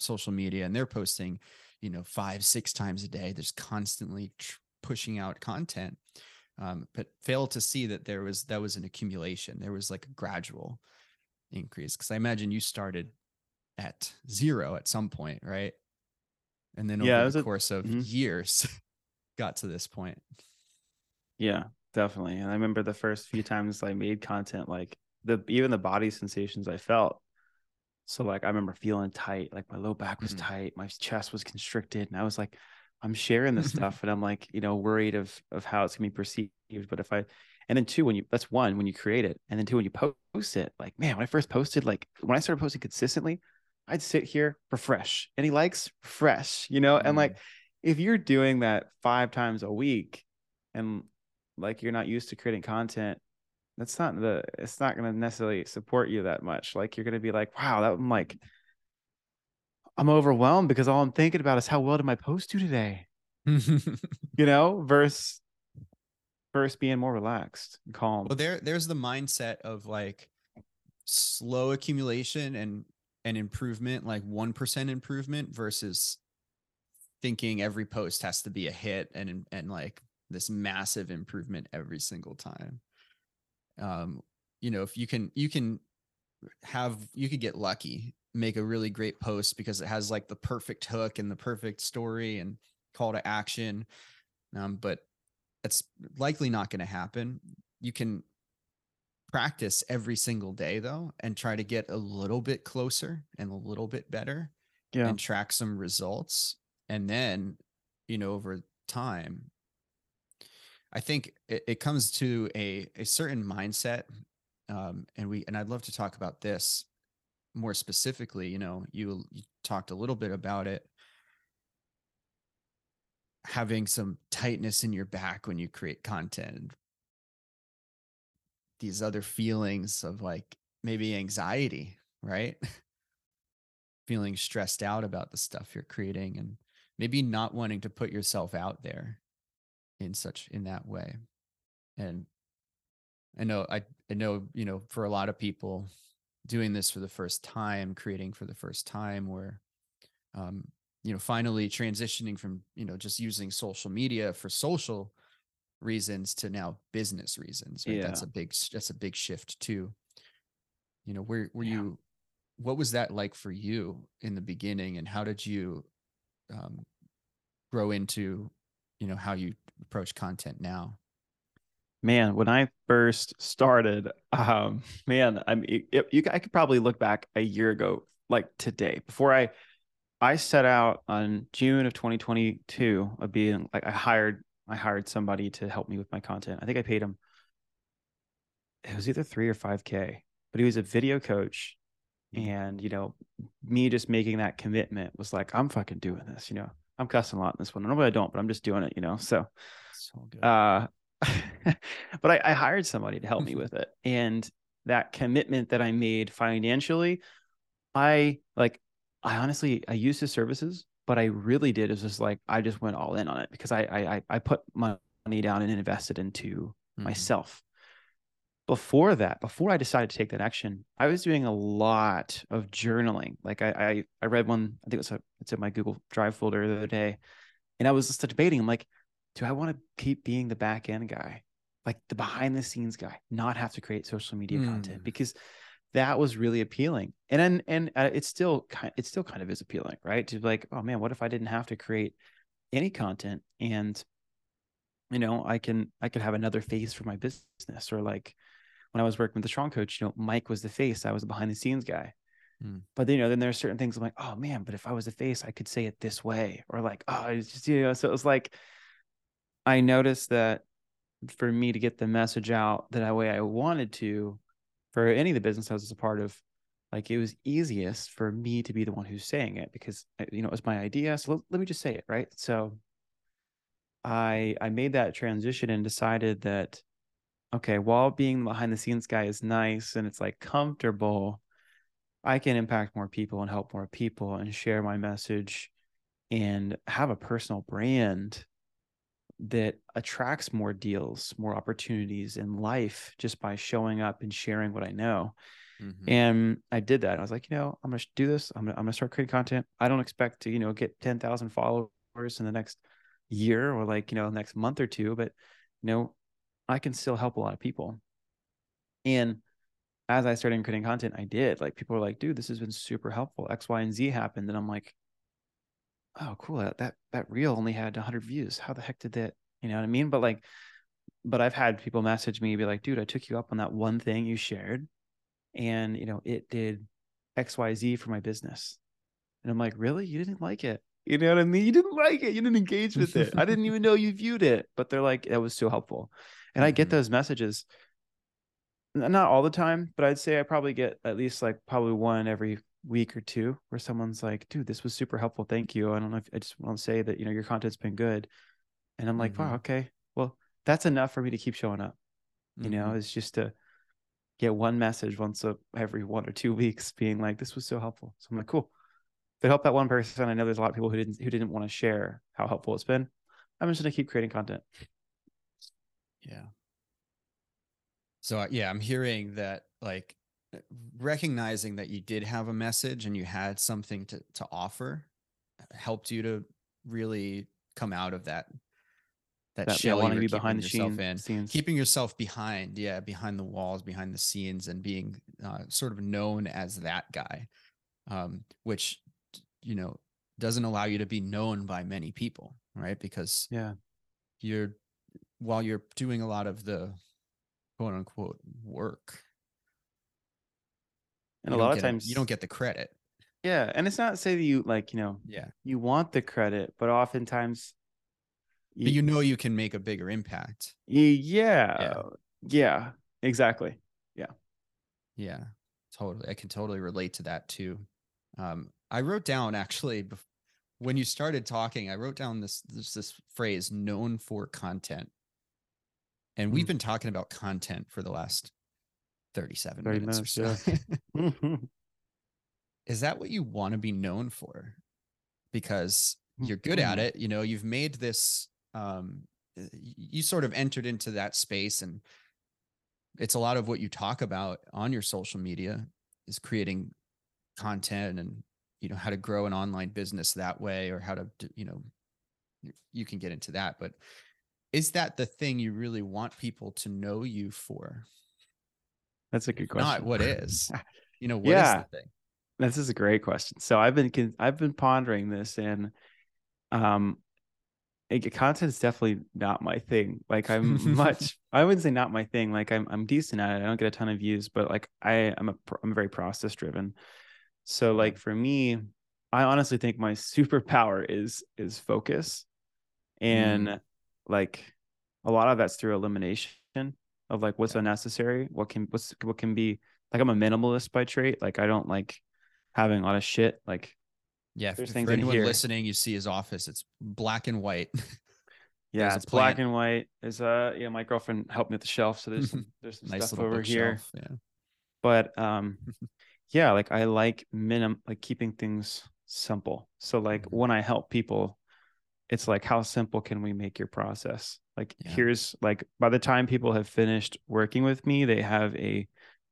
social media, and they're posting, you know, 5-6 times a day. There's constantly pushing out content, but fail to see that that was an accumulation. There was like a gradual increase. Cause I imagine you started at 0 at some point, right? And then over the course of mm-hmm. years got to this point. Yeah, definitely. And I remember the first few times I made content, like even the body sensations I felt. So like, I remember feeling tight, like my low back was mm-hmm. tight. My chest was constricted. And I was like, I'm sharing this stuff and I'm like, you know, worried of how it's gonna be perceived. But if I, and then 2, when you create it, and then 2, when you post it, like, man, when I first posted, like when I started posting consistently, I'd sit here, refresh, any likes, refresh, you know? Mm-hmm. And like, if you're doing that 5 times a week and like, you're not used to creating content, it's not going to necessarily support you that much. Like you're going to be like, wow, I'm overwhelmed because all I'm thinking about is how well did my post do today, you know, versus being more relaxed and calm. Well, there's the mindset of like slow accumulation and improvement, like 1% improvement versus thinking every post has to be a hit and like this massive improvement every single time. You know, if you could get lucky, make a really great post because it has like the perfect hook and the perfect story and call to action. But it's likely not going to happen. You can practice every single day though, and try to get a little bit closer and a little bit better and track some results. And then, you know, over time, I think it comes to a certain mindset. And I'd love to talk about this more specifically. You know, you talked a little bit about it, having some tightness in your back when you create content, these other feelings of like maybe anxiety, right? Feeling stressed out about the stuff you're creating and maybe not wanting to put yourself out there in that way. And I know, you know, for a lot of people doing this for the first time, creating for the first time, where, you know, finally transitioning from, you know, just using social media for social reasons to now business reasons. Right? Yeah. That's a big shift too. You know, were you what was that like for you in the beginning, and how did you grow into, you know, how you approach content now? Man, when I first started, I could probably look back a year ago, like today, before I set out on June of 2022 of being like, I hired somebody to help me with my content. I think I paid him, it was either $3,000 or $5,000, but he was a video coach. And, you know, me just making that commitment was like, I'm fucking doing this, you know, I'm cussing a lot in this one. Normally I don't, but I'm just doing it, you know? So good. But I hired somebody to help me with it. And that commitment that I made financially, I honestly used his services, but I really did. It was just like, I just went all in on it because I put my money down and invested into myself. Before that, before I decided to take that action, I was doing a lot of journaling. Like I read one, I think it's in my Google Drive folder the other day. And I was just debating, I'm like, do I want to keep being the back end guy, like the behind the scenes guy, not have to create social media content? Because that was really appealing. And it still kind of is appealing, right? To be like, oh man, what if I didn't have to create any content, and, you know, I could have another face for my business? Or like, when I was working with the Strong Coach, you know, Mike was the face, I was the behind the scenes guy. But you know, then there are certain things I'm like, oh man, but if I was the face, I could say it this way, or like, oh, it's just, you know. So it was like, I noticed that for me to get the message out that way I wanted to, for any of the business I was a part of, like it was easiest for me to be the one who's saying it, because, you know, it was my idea. So let me just say it, right? So I made that transition and decided that, okay, while being the behind the scenes guy is nice and it's like comfortable, I can impact more people and help more people and share my message and have a personal brand that attracts more deals, more opportunities in life, just by showing up and sharing what I know. And I did that. I was like, you know, I'm going to do this. I'm going to start creating content. I don't expect to, you know, get 10,000 followers in the next year, or like, you know, next month or two, but, you know, I can still help a lot of people. And as I started creating content, I did, like, people were like, dude, this has been super helpful. X, Y, and Z happened. And I'm like, oh, cool. That reel only had 100 views. How the heck did that, you know what I mean? But like, but I've had people message me and be like, dude, I took you up on that one thing you shared, and, you know, it did X, Y, Z for my business. And I'm like, really? You didn't like it? You know what I mean? You didn't like it. You didn't engage with it. I didn't even know you viewed it, but they're like, that was so helpful. And I get those messages, not all the time, but I'd say I probably get at least like probably one every week or two where someone's like, dude, this was super helpful. Thank you. I don't know if I just want to say that, you know, your content's been good. And I'm like, wow, okay, well, that's enough for me to keep showing up. You know, it's just to get one message every 1 or 2 weeks being like, this was so helpful. So I'm like, cool. If it helped that one person, I know there's a lot of people who didn't want to share how helpful it's been. I'm just going to keep creating content. Yeah. So yeah, I'm hearing that, like, recognizing that you did have a message and you had something to offer helped you to really come out of that shell you were keeping behind the scenes. Keeping yourself behind, yeah, behind the walls, behind the scenes, and being sort of known as that guy, which, you know, doesn't allow you to be known by many people, right? Because while you're doing a lot of the quote unquote work, and a lot of times you don't get the credit. Yeah. And it's not to say that you, like, you know, you want the credit, but oftentimes you know, you can make a bigger impact. Yeah, exactly. Yeah, totally. I can totally relate to that too. I wrote down, actually, when you started talking, I wrote down this phrase, known for content. And we've been talking about content for the last 37 minutes or so. Yeah. Is that what you want to be known for? Because you're good at it. You know, you've made this, you sort of entered into that space, and it's a lot of what you talk about on your social media is creating content, and, you know, how to grow an online business that way, or how to, you know, you can get into that, but is that the thing you really want people to know you for? That's a good question. Not what is, you know, what is the thing? This is a great question. So I've been pondering this, and content is definitely not my thing. Like I wouldn't say not my thing. Like I'm decent at it. I don't get a ton of views, but like I'm very process driven. So like for me, I honestly think my superpower is focus. And like a lot of that's through elimination of like what's unnecessary, what can be. Like I'm a minimalist by trait. Like I don't like having a lot of shit. Like, yeah, there's things in here. For anyone listening, you see his office. It's black and white. Yeah, it's black and white. There's yeah, my girlfriend helped me with the shelf, so there's some nice stuff over here. Shelf, yeah. But yeah, like I like keeping things simple. So like when I help people, it's like, how simple can we make your process? Like here's like, by the time people have finished working with me, they have a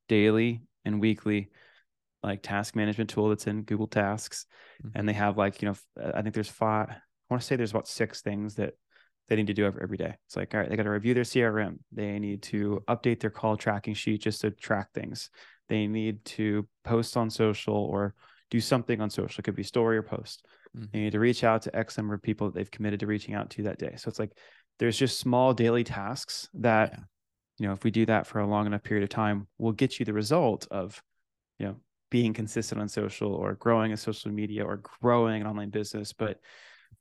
daily and weekly like task management tool that's in Google Tasks. And they have like, I think there's there's about 6 things that they need to do every day. It's like, all right, they got to review their CRM. They need to update their call tracking sheet just to track things. They need to post on social or do something on social. It could be story or post. They need to reach out to X number of people that they've committed to reaching out to that day. So it's like, there's just small daily tasks that, if we do that for a long enough period of time, we'll get you the result of, being consistent on social or growing a social media or growing an online business. But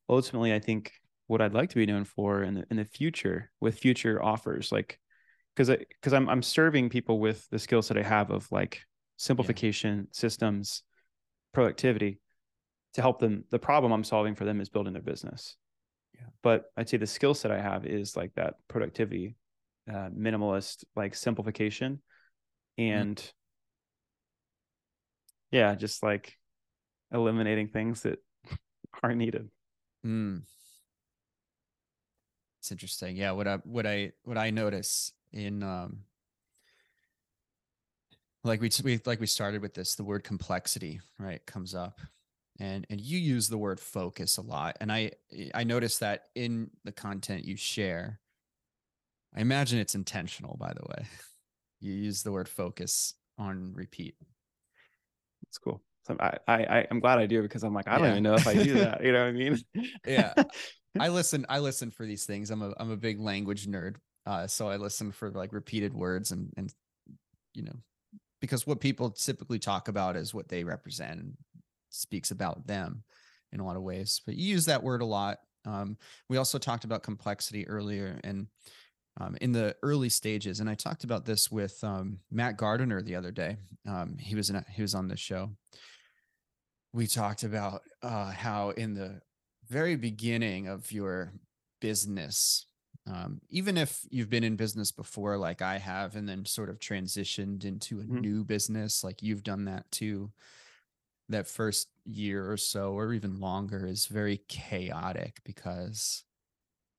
ultimately, I think what I'd like to be known for in the future with future offers, like, because I'm serving people with the skills that I have of like simplification, systems, productivity, to help them. The problem I'm solving for them is building their business. Yeah. But I'd say the skill set I have is like that productivity, minimalist, like simplification, and just like eliminating things that aren't needed. It's interesting. Yeah. What I notice in, like we started with this, the word complexity, right, comes up. And you use the word focus a lot. And I noticed that in the content you share. I imagine it's intentional, by the way. You use the word focus on repeat. That's cool. So I'm glad I do, because I'm like, I don't even know if I do that. You know what I mean? Yeah. I listen for these things. I'm a big language nerd. So I listen for like repeated words and because what people typically talk about is what they represent. Speaks about them in a lot of ways, but you use that word a lot. We also talked about complexity earlier, and in the early stages, and I talked about this with Matt Gardiner the other day. He was on this show. We talked about how in the very beginning of your business, even if you've been in business before, like I have, and then sort of transitioned into a new business, like you've done that too. That first year or so, or even longer, is very chaotic because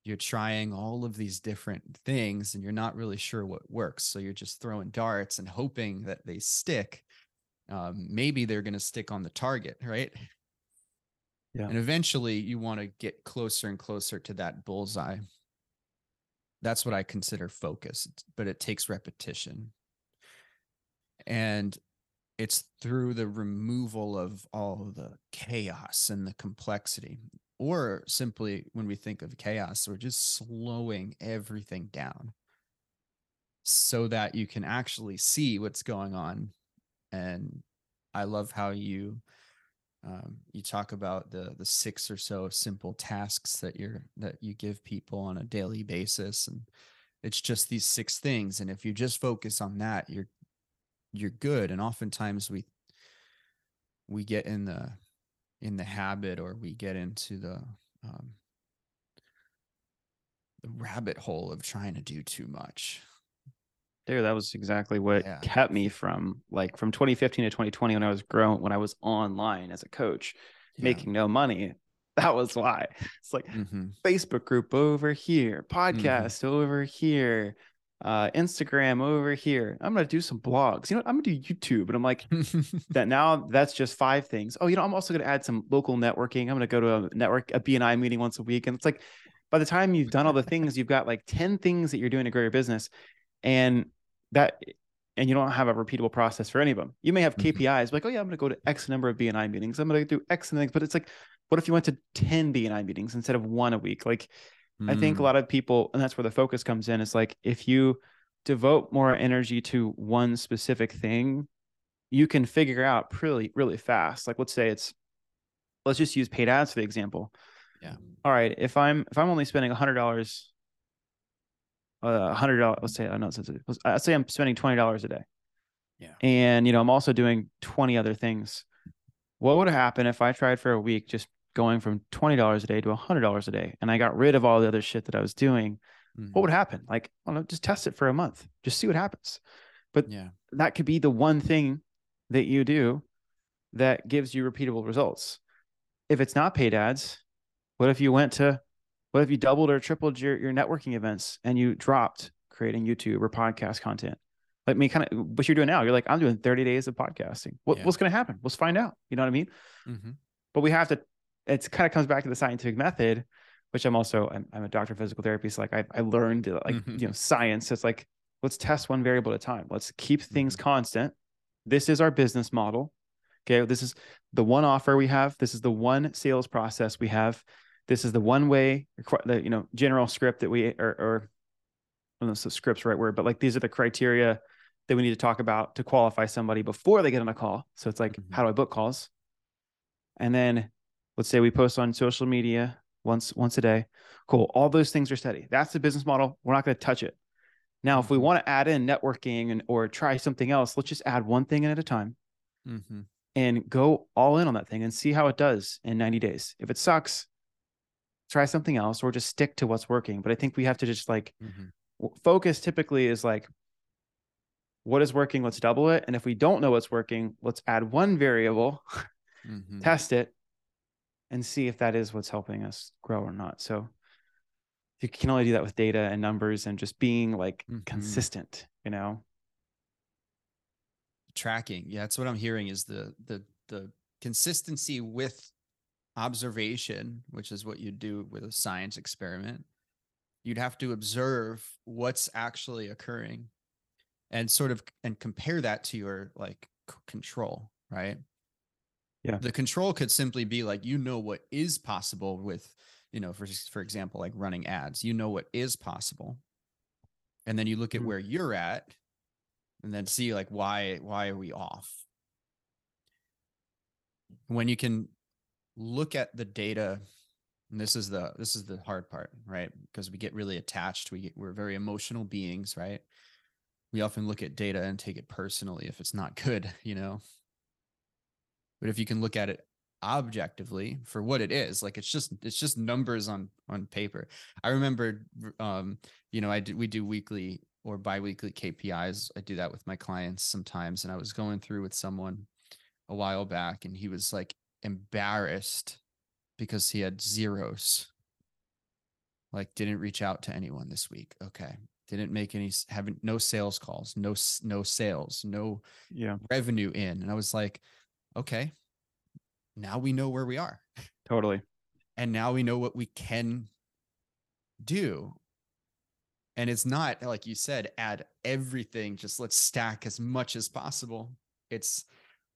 you're trying all of these different things and you're not really sure what works. So you're just throwing darts and hoping that they stick. Maybe they're going to stick on the target, right? Yeah. And eventually you want to get closer and closer to that bullseye. That's what I consider focus, but it takes repetition. And it's through the removal of all of the chaos and the complexity, or simply when we think of chaos, we're just slowing everything down so that you can actually see what's going on. And I love how you you talk about the 6 or so simple tasks that you give people on a daily basis, and it's just these 6 things. And if you just focus on that, you're good. And oftentimes we get in the habit, or we get into the rabbit hole of trying to do too much. Dude, that was exactly what kept me from 2015 to 2020 when I was online as a coach, making no money. That was why. It's like Facebook group over here, podcast over here, Instagram over here. I'm going to do some blogs. You know what? I'm going to do YouTube. And I'm like, that now that's just 5 things. Oh, I'm also going to add some local networking. I'm going to go to a BNI meeting once a week. And it's like, by the time you've done all the things, you've got like 10 things that you're doing to grow your business. And that and you don't have a repeatable process for any of them. You may have KPIs like, oh yeah, I'm going to go to X number of BNI meetings. I'm going to do X things, but it's like, what if you went to 10 BNI meetings instead of one a week? Like, I think a lot of people, and that's where the focus comes in. It's like, if you devote more energy to one specific thing, you can figure out really, really fast. Like, let's say it's, let's just use paid ads for the example. Yeah. All right. If I'm only spending $100, let's say, let's say I'm spending $20 a day. Yeah. And, you know, I'm also doing 20 other things. What would happen if I tried for a week, just going from $20 a day to $100 a day, and I got rid of all the other shit that I was doing? What would happen? Like, I don't know, just test it for a month, just see what happens. But yeah, that could be the one thing that you do that gives you repeatable results. If it's not paid ads, what if you went to, what if you doubled or tripled your networking events and you dropped creating YouTube or podcast content? Like, I mean, kind of what you're doing now, you're like, I'm doing 30 days of podcasting. What's going to happen? Let's find out. You know what I mean? But we have to, it's kind of comes back to the scientific method, which I'm a doctor of physical therapy. So like I learned like, you know, science. It's like, let's test one variable at a time. Let's keep things constant. This is our business model. Okay. This is the one offer we have. This is the one sales process we have. This is the one way, the, you know, general script that we, or I don't know if the script's the right word, but like, these are the criteria that we need to talk about to qualify somebody before they get on a call. So it's like, how do I book calls? And then let's say we post on social media once a day. Cool. All those things are steady. That's the business model. We're not going to touch it. Now, if we want to add in networking and, or try something else, let's just add one thing at a time and go all in on that thing and see how it does in 90 days. If it sucks, try something else or just stick to what's working. But I think we have to just like focus typically is like, what is working? Let's double it. And if we don't know what's working, let's add one variable, test it, and see if that is what's helping us grow or not. So you can only do that with data and numbers and just being like consistent, you know? Tracking. Yeah. That's what I'm hearing is the consistency with observation, which is what you do with a science experiment. You'd have to observe what's actually occurring and sort of, and compare that to your like control, right? Yeah. The control could simply be like, you know, what is possible with, you know, for example, like running ads, you know, what is possible. And then you look at where you're at and then see like, why are we off? When you can look at the data, and this is the hard part, right? Because we get really attached. We're very emotional beings, right? We often look at data and take it personally if it's not good, you know? But if you can look at it objectively for what it is, like it's just numbers on paper. I remember, you know, we do weekly or biweekly KPIs. I do that with my clients sometimes. And I was going through with someone a while back, and he was like embarrassed because he had zeros. Like, didn't reach out to anyone this week. Okay. Didn't make any, haven't, no sales calls, no sales, no revenue in. And I was like, okay, now we know where we are. Totally. And now we know what we can do. And it's not, like you said, add everything, just let's stack as much as possible. It's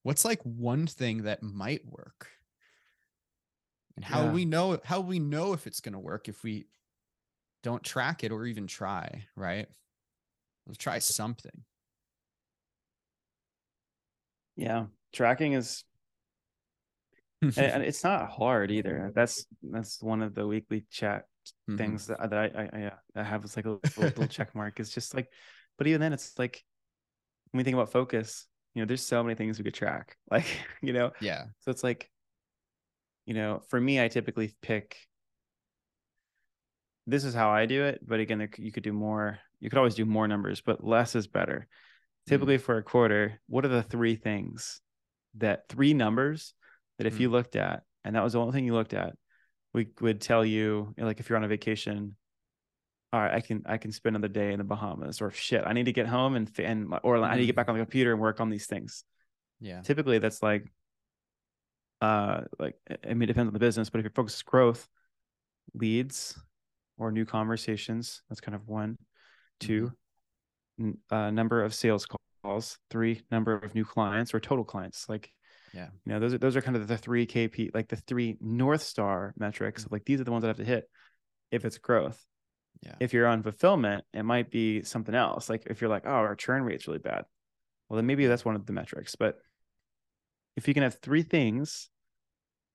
what's like one thing that might work. And how we know if it's going to work if we don't track it or even try, right? Let's try something. Yeah. Tracking is, and it's not hard either. That's one of the weekly chat things that I have. It's like a little check mark. It's just like, but even then it's like, when we think about focus, you know, there's so many things we could track, like, you know? Yeah. So it's like, you know, for me, I typically pick, this is how I do it. But again, you could do more, you could always do more numbers, but less is better. Typically for a quarter, what are the three numbers that if you looked at, and that was the only thing you looked at, we would tell you, like, if you're on a vacation, all right, I can spend another day in the Bahamas, or shit, I need to get home or I need to get back on the computer and work on these things. Yeah. Typically that's like, I mean, it depends on the business, but if your focus is growth, leads or new conversations, that's kind of one, two, number of sales calls. calls, 3 number of new clients or total clients. Like, yeah, you know, those are kind of the 3 KP, like the 3 North Star metrics. Like these are the ones that I have to hit if it's growth. Yeah. If you're on fulfillment, it might be something else. Like if you're like, oh, our churn rate's really bad. Well, then maybe that's one of the metrics. But if you can have 3 things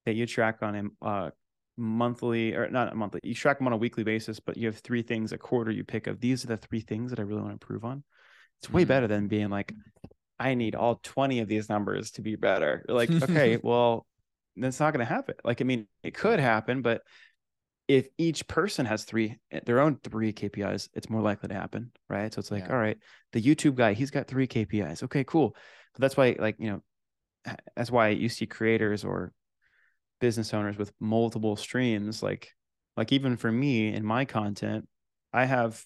that you track on a monthly, or not a monthly, you track them on a weekly basis, but you have 3 things a quarter you pick of. These are the 3 things that I really want to improve on. It's way better than being like, I need all 20 of these numbers to be better. You're like, okay, well, that's not going to happen. Like, I mean, it could happen, but if each person has their own three KPIs, it's more likely to happen, right? So it's like, yeah, all right, the YouTube guy, he's got 3 KPIs. Okay, cool. So that's why, like, you know, that's why you see creators or business owners with multiple streams. Like even for me in my content, I have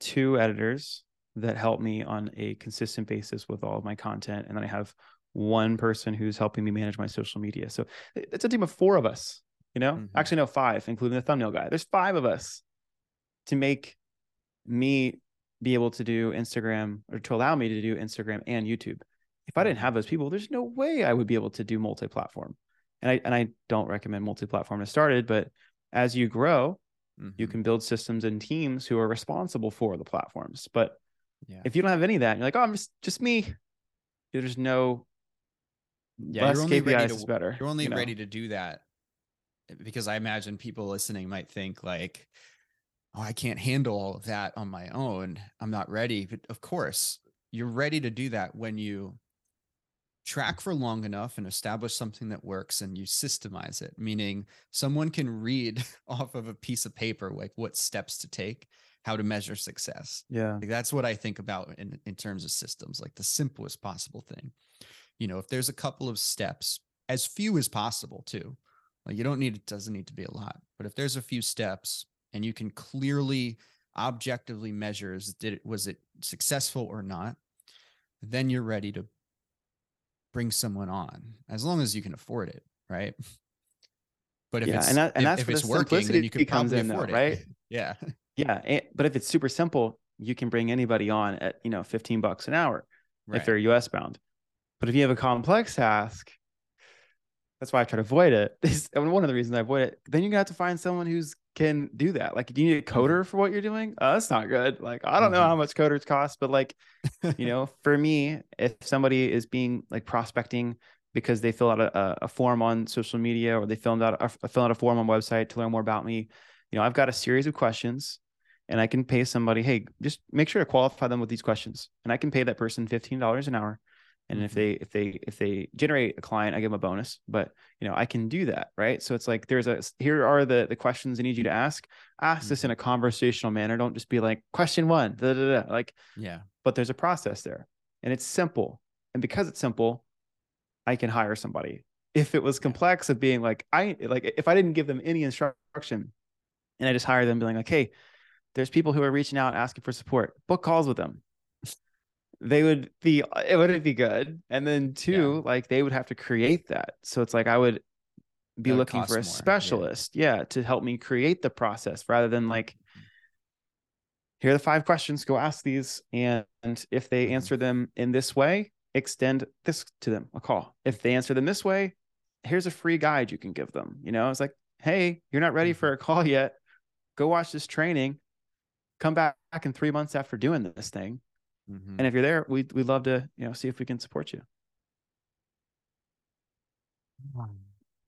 2 editors that help me on a consistent basis with all of my content. And then I have 1 person who's helping me manage my social media. So it's a team of 4 of us. You know, actually, no, 5, including the thumbnail guy. There's 5 of us to make me be able to do Instagram, or to allow me to do Instagram and YouTube. If I didn't have those people, there's no way I would be able to do multi-platform. And I don't recommend multi-platform as started, but as you grow, you can build systems and teams who are responsible for the platforms. But yeah, if you don't have any of that, you're like, oh, I'm just me. There's no, yeah, less KPIs is better. You're only ready to do that because I imagine people listening might think like, oh, I can't handle all of that on my own. I'm not ready. But of course, you're ready to do that when you track for long enough and establish something that works and you systemize it, meaning someone can read off of a piece of paper, like what steps to take, how to measure success. Yeah. Like that's what I think about in terms of systems, like the simplest possible thing. You know, if there's a couple of steps, as few as possible too, like you don't need, it doesn't need to be a lot, but if there's a few steps and you can clearly objectively measure, was it successful or not, then you're ready to bring someone on, as long as you can afford it. Right. But if it's working, then you can probably afford it. Right. Yeah. Yeah. But if it's super simple, you can bring anybody on at, you know, $15 an hour, right, if they're US bound. But if you have a complex task, that's why I try to avoid it. One of the reasons I avoid it. Then you're gonna have to find someone who's can do that. Like, do you need a coder for what you're doing? Oh, that's not good. Like, I don't know how much coders cost, but like, you know, for me, if somebody is being like prospecting because they fill out a form on social media, or they fill out a form on website to learn more about me, you know, I've got a series of questions, and I can pay somebody, hey, just make sure to qualify them with these questions, and I can pay that person $15 an hour. And if they generate a client, I give them a bonus, but you know, I can do that. Right. So it's like, here are the questions I need you to ask this in a conversational manner. Don't just be like question 1, da, da, da. Like, yeah, but there's a process there, and it's simple. And because it's simple, I can hire somebody. If it was complex of being like, if I didn't give them any instruction and I just hire them being like, hey, there's people who are reaching out, asking for support, book calls with them. They would be, it wouldn't be good. And then like they would have to create that. So it's like, I would be looking for a specialist. Yeah. To help me create the process, rather than like, here are the 5 questions, go ask these. And if they answer them in this way, extend this to them, a call. If they answer them this way, here's a free guide you can give them. You know, it's like, hey, you're not ready for a call yet. Go watch this training. Come back in 3 months after doing this thing. And if you're there, we'd love to, you know, see if we can support you.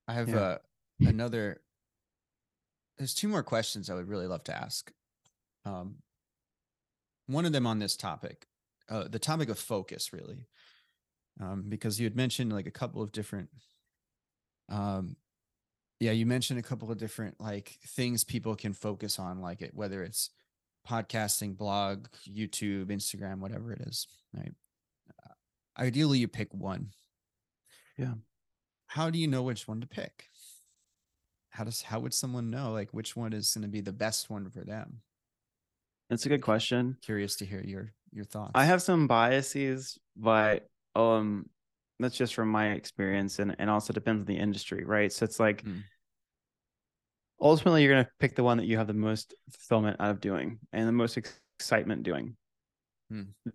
I have there's 2 more questions I would really love to ask. One of them on this topic, the topic of focus, really, because you had mentioned like a couple of different, like things people can focus on, like whether it's podcasting, blog, YouTube, Instagram, whatever it is, right? Ideally, you pick one. Yeah. How do you know which one to pick? How would someone know like which one is going to be the best one for them? That's a good question. Curious to hear your thoughts. I have some biases, but that's just from my experience, and also depends on the industry, right? So it's like, ultimately, you're going to pick the one that you have the most fulfillment out of doing and the most excitement doing.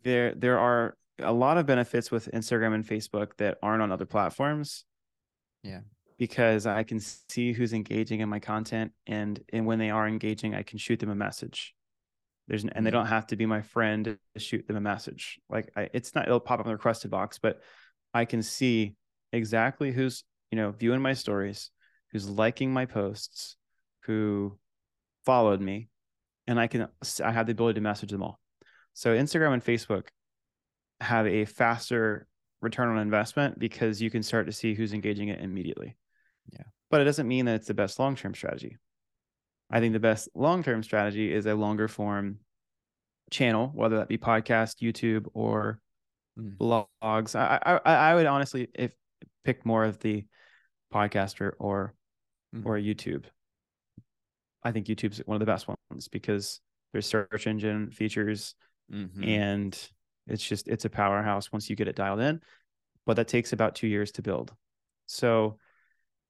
There are a lot of benefits with Instagram and Facebook that aren't on other platforms. Yeah. Because I can see who's engaging in my content, and when they are engaging, I can shoot them a message. And they don't have to be my friend to shoot them a message. Like it'll pop up in the requested box, but I can see exactly who's, viewing my stories, who's liking my posts, who followed me, and I have the ability to message them all. So Instagram and Facebook have a faster return on investment because you can start to see who's engaging it immediately. Yeah. But it doesn't mean that it's the best long-term strategy. I think the best long-term strategy is a longer form channel, whether that be podcast, YouTube, or blogs. I would honestly pick more of the podcaster or YouTube. I think YouTube's one of the best ones because there's search engine features and it's a powerhouse once you get it dialed in, but that takes about 2 years to build. So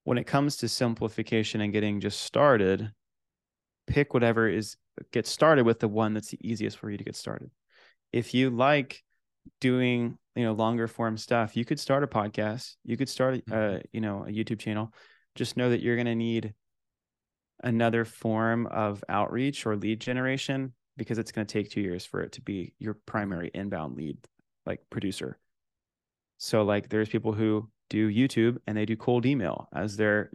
when it comes to simplification and getting just started, pick whatever get started with the one that's the easiest for you to get started. If you like doing, longer form stuff, you could start a podcast, you could start, a YouTube channel. Just know that you're going to need another form of outreach or lead generation, because it's going to take 2 years for it to be your primary inbound lead, producer. So there's people who do YouTube and they do cold email as their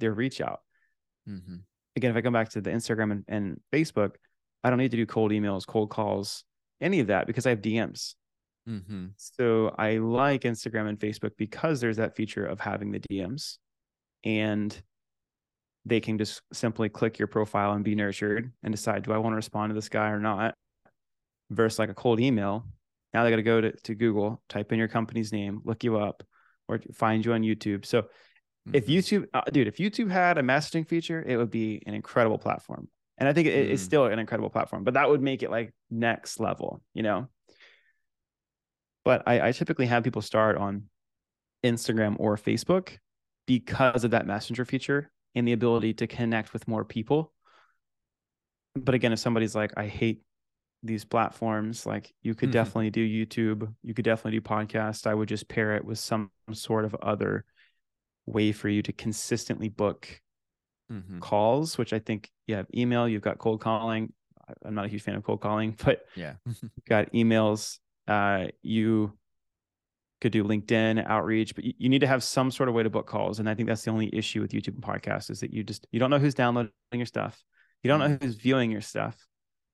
reach out. Again, if I come back to the Instagram and Facebook, I don't need to do cold emails, cold calls, any of that, because I have DMs. So I like Instagram and Facebook because there's that feature of having the DMs, and they can just simply click your profile and be nurtured and decide, do I want to respond to this guy or not? Versus a cold email. Now they got to go to Google, type in your company's name, look you up, or find you on YouTube. So if YouTube had a messaging feature, it would be an incredible platform. And I think it is still an incredible platform, but that would make it next level, But I typically have people start on Instagram or Facebook because of that messenger feature and the ability to connect with more people. But again, if somebody's I hate these platforms, you could definitely do YouTube, you could definitely do podcasts. I would just pair it with some sort of other way for you to consistently book calls, which I think you have email, you've got cold calling. I'm not a huge fan of cold calling, but yeah, you've got emails. You could do LinkedIn outreach, but you need to have some sort of way to book calls. And I think that's the only issue with YouTube and podcasts is that you don't know who's downloading your stuff. You don't know who's viewing your stuff,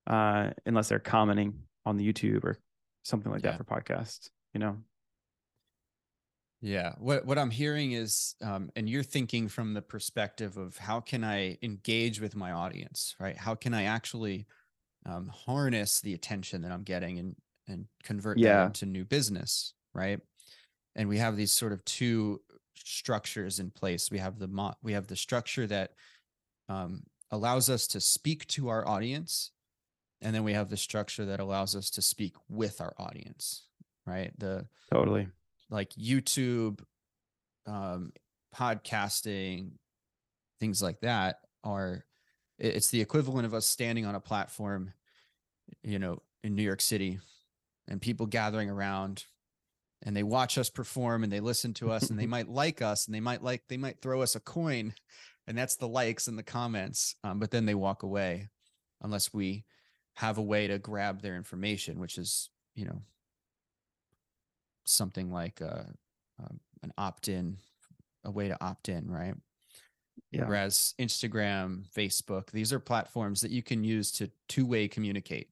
unless they're commenting on the YouTube or something that for podcasts, Yeah. What I'm hearing is, and you're thinking from the perspective of how can I engage with my audience, right? How can I actually harness the attention that I'm getting and convert that into new business, right? And we have these sort of two structures in place. We have the structure that allows us to speak to our audience, and then we have the structure that allows us to speak with our audience, right? Totally. YouTube, podcasting, things like that it's the equivalent of us standing on a platform, in New York City, and people gathering around, and they watch us perform and they listen to us and they might like us and they might throw us a coin, and that's the likes and the comments. But then they walk away unless we have a way to grab their information, which is, something like an opt-in, a way to opt in, right? Yeah. Whereas Instagram, Facebook, these are platforms that you can use to two-way communicate.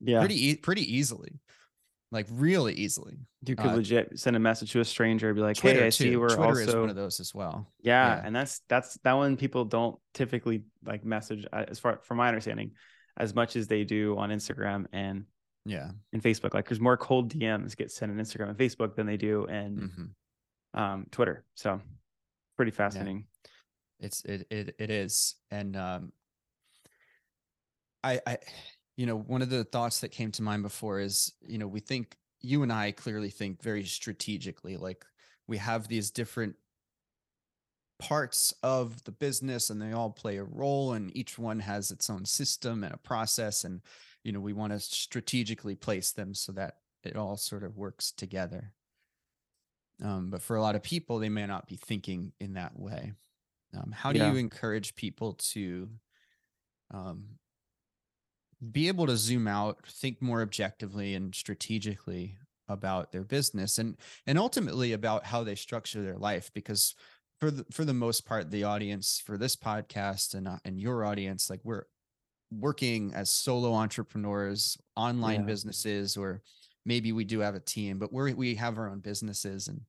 Yeah. Pretty easily, really easily. You could legit send a message to a stranger and be like, Twitter, hey, I see Twitter also is one of those as well. Yeah, yeah. And that's that one people don't typically message, as far from my understanding, as much as they do on Instagram and Facebook. There's more cold DMs get sent on Instagram and Facebook than they do in Twitter. So pretty fascinating. Yeah. It is. And one of the thoughts that came to mind before is, we think, you and I clearly think very strategically, we have these different parts of the business, and they all play a role, and each one has its own system and a process. And, you know, we want to strategically place them so that it all sort of works together. But for a lot of people, they may not be thinking in that way. How do you encourage people to be able to zoom out, think more objectively and strategically about their business, and ultimately about how they structure their life? Because for the most part, the audience for this podcast and your audience, like, we're working as solo entrepreneurs, online businesses, or maybe we do have a team, but we have our own businesses, and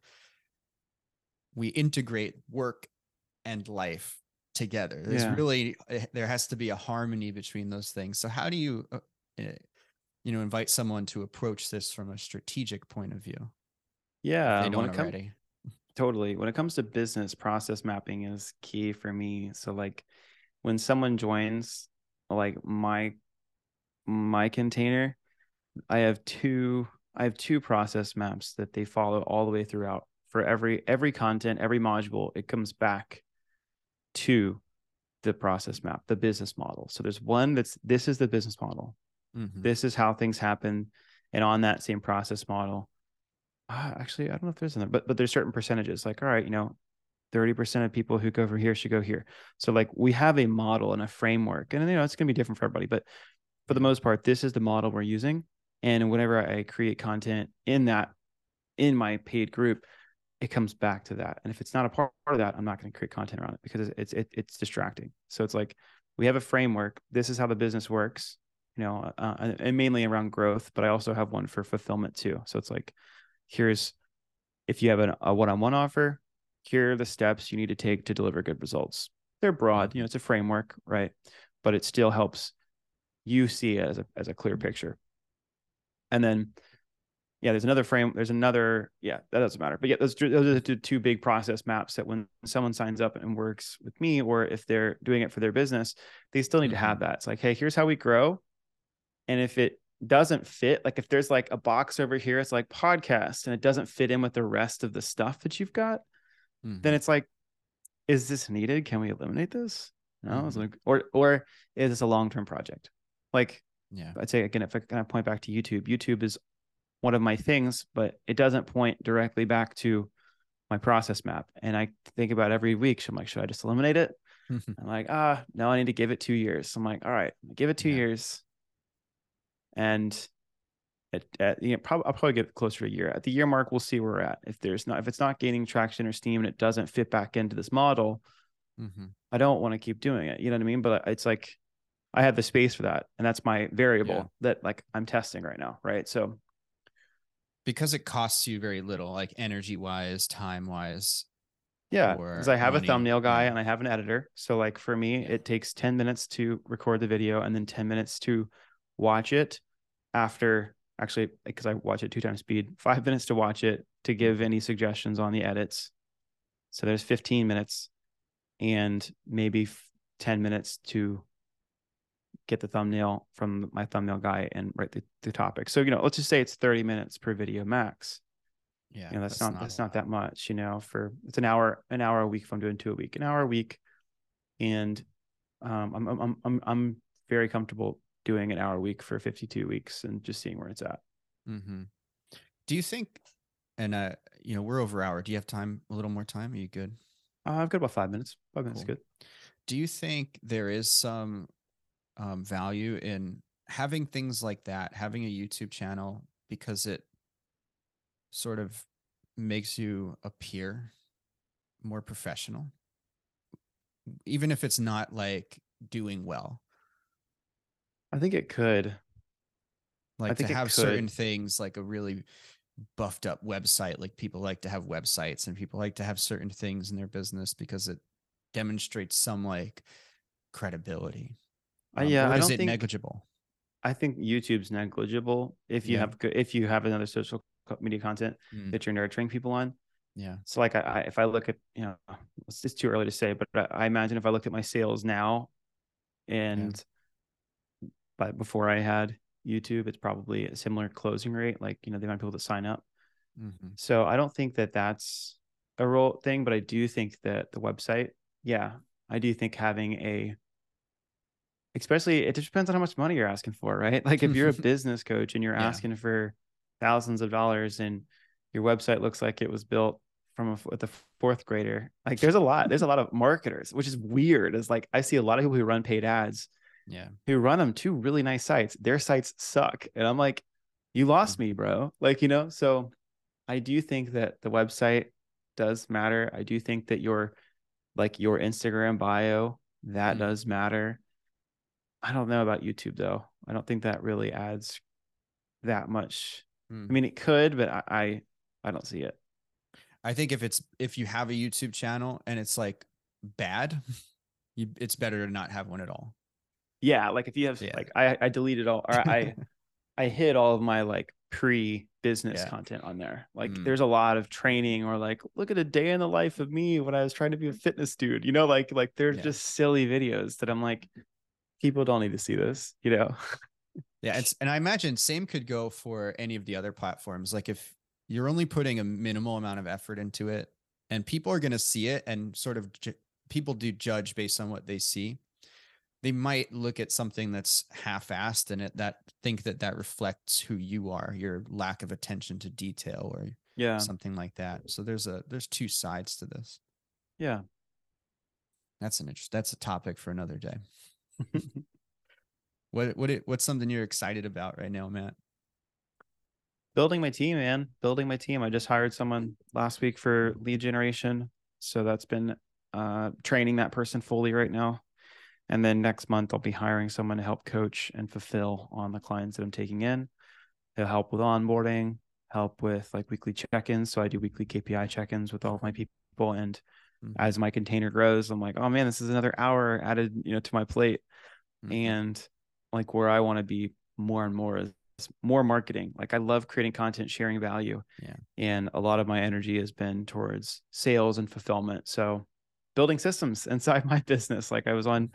we integrate work and life together. There has to be a harmony between those things. So how do you, invite someone to approach this from a strategic point of view? Yeah. They don't already. Totally. When it comes to business, process mapping is key for me. So like when someone joins, like my container, I have two process maps that they follow all the way throughout for every content, every module. It comes back to the process map, the business model. So there's one this is the business model. Mm-hmm. This is how things happen. And on that same process model, actually, I don't know if there's another, but there's certain percentages, like, all right, 30% of people who go over here should go here. So like we have a model and a framework, and it's going to be different for everybody, but for the most part, this is the model we're using. And whenever I create content in my paid group, it comes back to that. And if it's not a part of that, I'm not going to create content around it because it's distracting. So it's like, we have a framework. This is how the business works, and mainly around growth, but I also have one for fulfillment too. So it's like, here's, if you have a one-on-one offer, here are the steps you need to take to deliver good results. They're broad, it's a framework, right? But it still helps you see it as a clear picture. And then, that doesn't matter. But those are the two big process maps that when someone signs up and works with me, or if they're doing it for their business, they still need to have that. It's like, hey, here's how we grow. And if it doesn't fit, like if there's like a box over here, it's like podcast, and it doesn't fit in with the rest of the stuff that you've got, then it's like, is this needed? Can we eliminate this? No, it's like, or is this a long-term project? Like, I'd say again, if I kind of point back to YouTube is one of my things, but it doesn't point directly back to my process map. And I think about every week, so I'm like, should I just eliminate it? I'm like, no, I need to give it 2 years. So I'm like, all right, I'll give it 2 years. And I'll probably get closer to a year. At the year mark, we'll see where we're at. If it's not gaining traction or steam and it doesn't fit back into this model, I don't want to keep doing it. You know what I mean? But it's like, I have the space for that. And that's my variable that like I'm testing right now. Right. So because it costs you very little, like energy wise, time wise. Yeah. Because I have a thumbnail guy and I have an editor. So like for me, it takes 10 minutes to record the video and then 10 minutes to watch it after, actually, because I watch it 2x speed, 5 minutes to watch it, to give any suggestions on the edits. So there's 15 minutes and maybe 10 minutes to get the thumbnail from my thumbnail guy and write the topic. So, let's just say it's 30 minutes per video max. Yeah. That's not that much, for it's an hour a week. If I'm doing 2 a week, an hour a week. And, I'm very comfortable doing an hour a week for 52 weeks and just seeing where it's at. Mm-hmm. Do you think, and, we're over hour. Do you have time? A little more time? Are you good? I've got about 5 minutes. 5 minutes cool. Is good. Do you think there is some value in having things like that, having a YouTube channel, because it sort of makes you appear more professional, even if it's not like doing well? I think it could. Like to have certain things, like a really buffed up website. Like people like to have websites and people like to have certain things in their business because it demonstrates some like credibility. Is it negligible? I think YouTube's negligible if you have another social media content that you're nurturing people on. Yeah. So like if I look at, it's too early to say, but I imagine if I looked at my sales now and but before I had YouTube, it's probably a similar closing rate. Like, the amount of people that sign up. Mm-hmm. So I don't think that's a role thing, but I do think that the website, yeah, I do think having a, especially, it depends on how much money you're asking for, right? Like if you're a business coach and you're asking for thousands of dollars and your website looks like it was built from the fourth grader, like there's a lot of marketers, which is weird. It's like, I see a lot of people who run paid ads, who run them to really nice sites. Their sites suck. And I'm like, you lost me, bro. Like, you know, so I do think that the website does matter. I do think that your Instagram bio, that does matter. I don't know about YouTube though. I don't think that really adds that much. I mean, it could, but I don't see it. I think if you have a YouTube channel and it's like bad, it's better to not have one at all. Yeah. Like if you have, like I deleted all, or I hid all of my like pre-business content on there. Like there's a lot of training or like, look at a day in the life of me when I was trying to be a fitness dude, you know, like there's just silly videos that I'm like, people don't need to see this, you know? And I imagine same could go for any of the other platforms. Like if you're only putting a minimal amount of effort into it and people are going to see it and sort of people do judge based on what they see. They might look at something that's half-assed and think that reflects who you are, your lack of attention to detail or something like that. So there's two sides to this. Yeah. That's a topic for another day. What's something you're excited about right now, Matt? Building my team. I just hired someone last week for lead generation. So that's been training that person fully right now. And then next month I'll be hiring someone to help coach and fulfill on the clients that I'm taking in. They'll help with onboarding, help with like weekly check-ins. So I do weekly KPI check-ins with all of my people. And as my container grows, I'm like, oh man, this is another hour added, you know, to my plate. And like where I want to be more and more is more marketing. Like I love creating content, sharing value. Yeah. And a lot of my energy has been towards sales and fulfillment. So building systems inside my business. Like I was on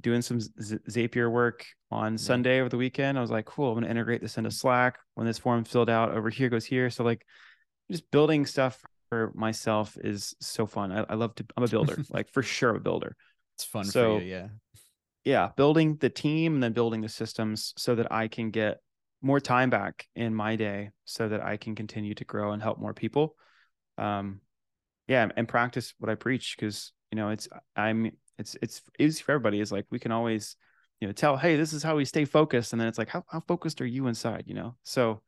doing some Zapier work on Sunday over the weekend. I was like, cool, I'm going to integrate this into Slack. When this form's filled out, over here goes here. So like just building stuff for myself is so fun. I love to, I'm a builder, like for sure a builder. It's fun for you. Yeah. Yeah. Building the team and then building the systems so that I can get more time back in my day so that I can continue to grow and help more people. And practice what I preach. Cause you know, it's easy for everybody. It's like, we can always, you know, tell, hey, this is how we stay focused. And then it's like, how focused are you inside, you know? So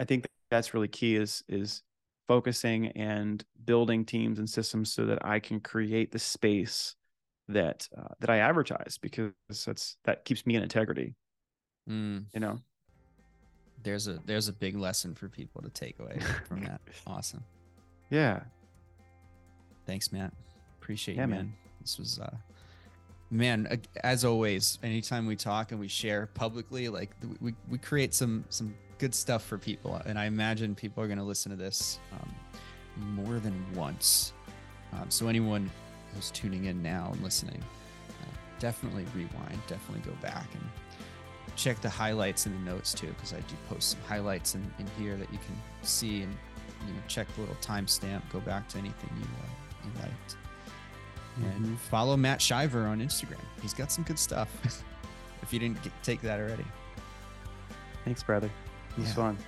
I think that's really key is focusing and building teams and systems so that I can create the space that I advertise, because that keeps me in integrity, you know? There's a big lesson for people to take away from that. Awesome. Yeah. Thanks, Matt. Appreciate you, man. This was, as always, anytime we talk and we share publicly, like we create some good stuff for people. And I imagine people are going to listen to this more than once. So anyone who's tuning in now and listening, definitely rewind, definitely go back and check the highlights in the notes too, because I do post some highlights in here that you can see and, you know, check the little timestamp, go back to anything you liked. And follow Matt Shiver on Instagram. He's got some good stuff if you didn't take that already. Thanks, brother. It was fun.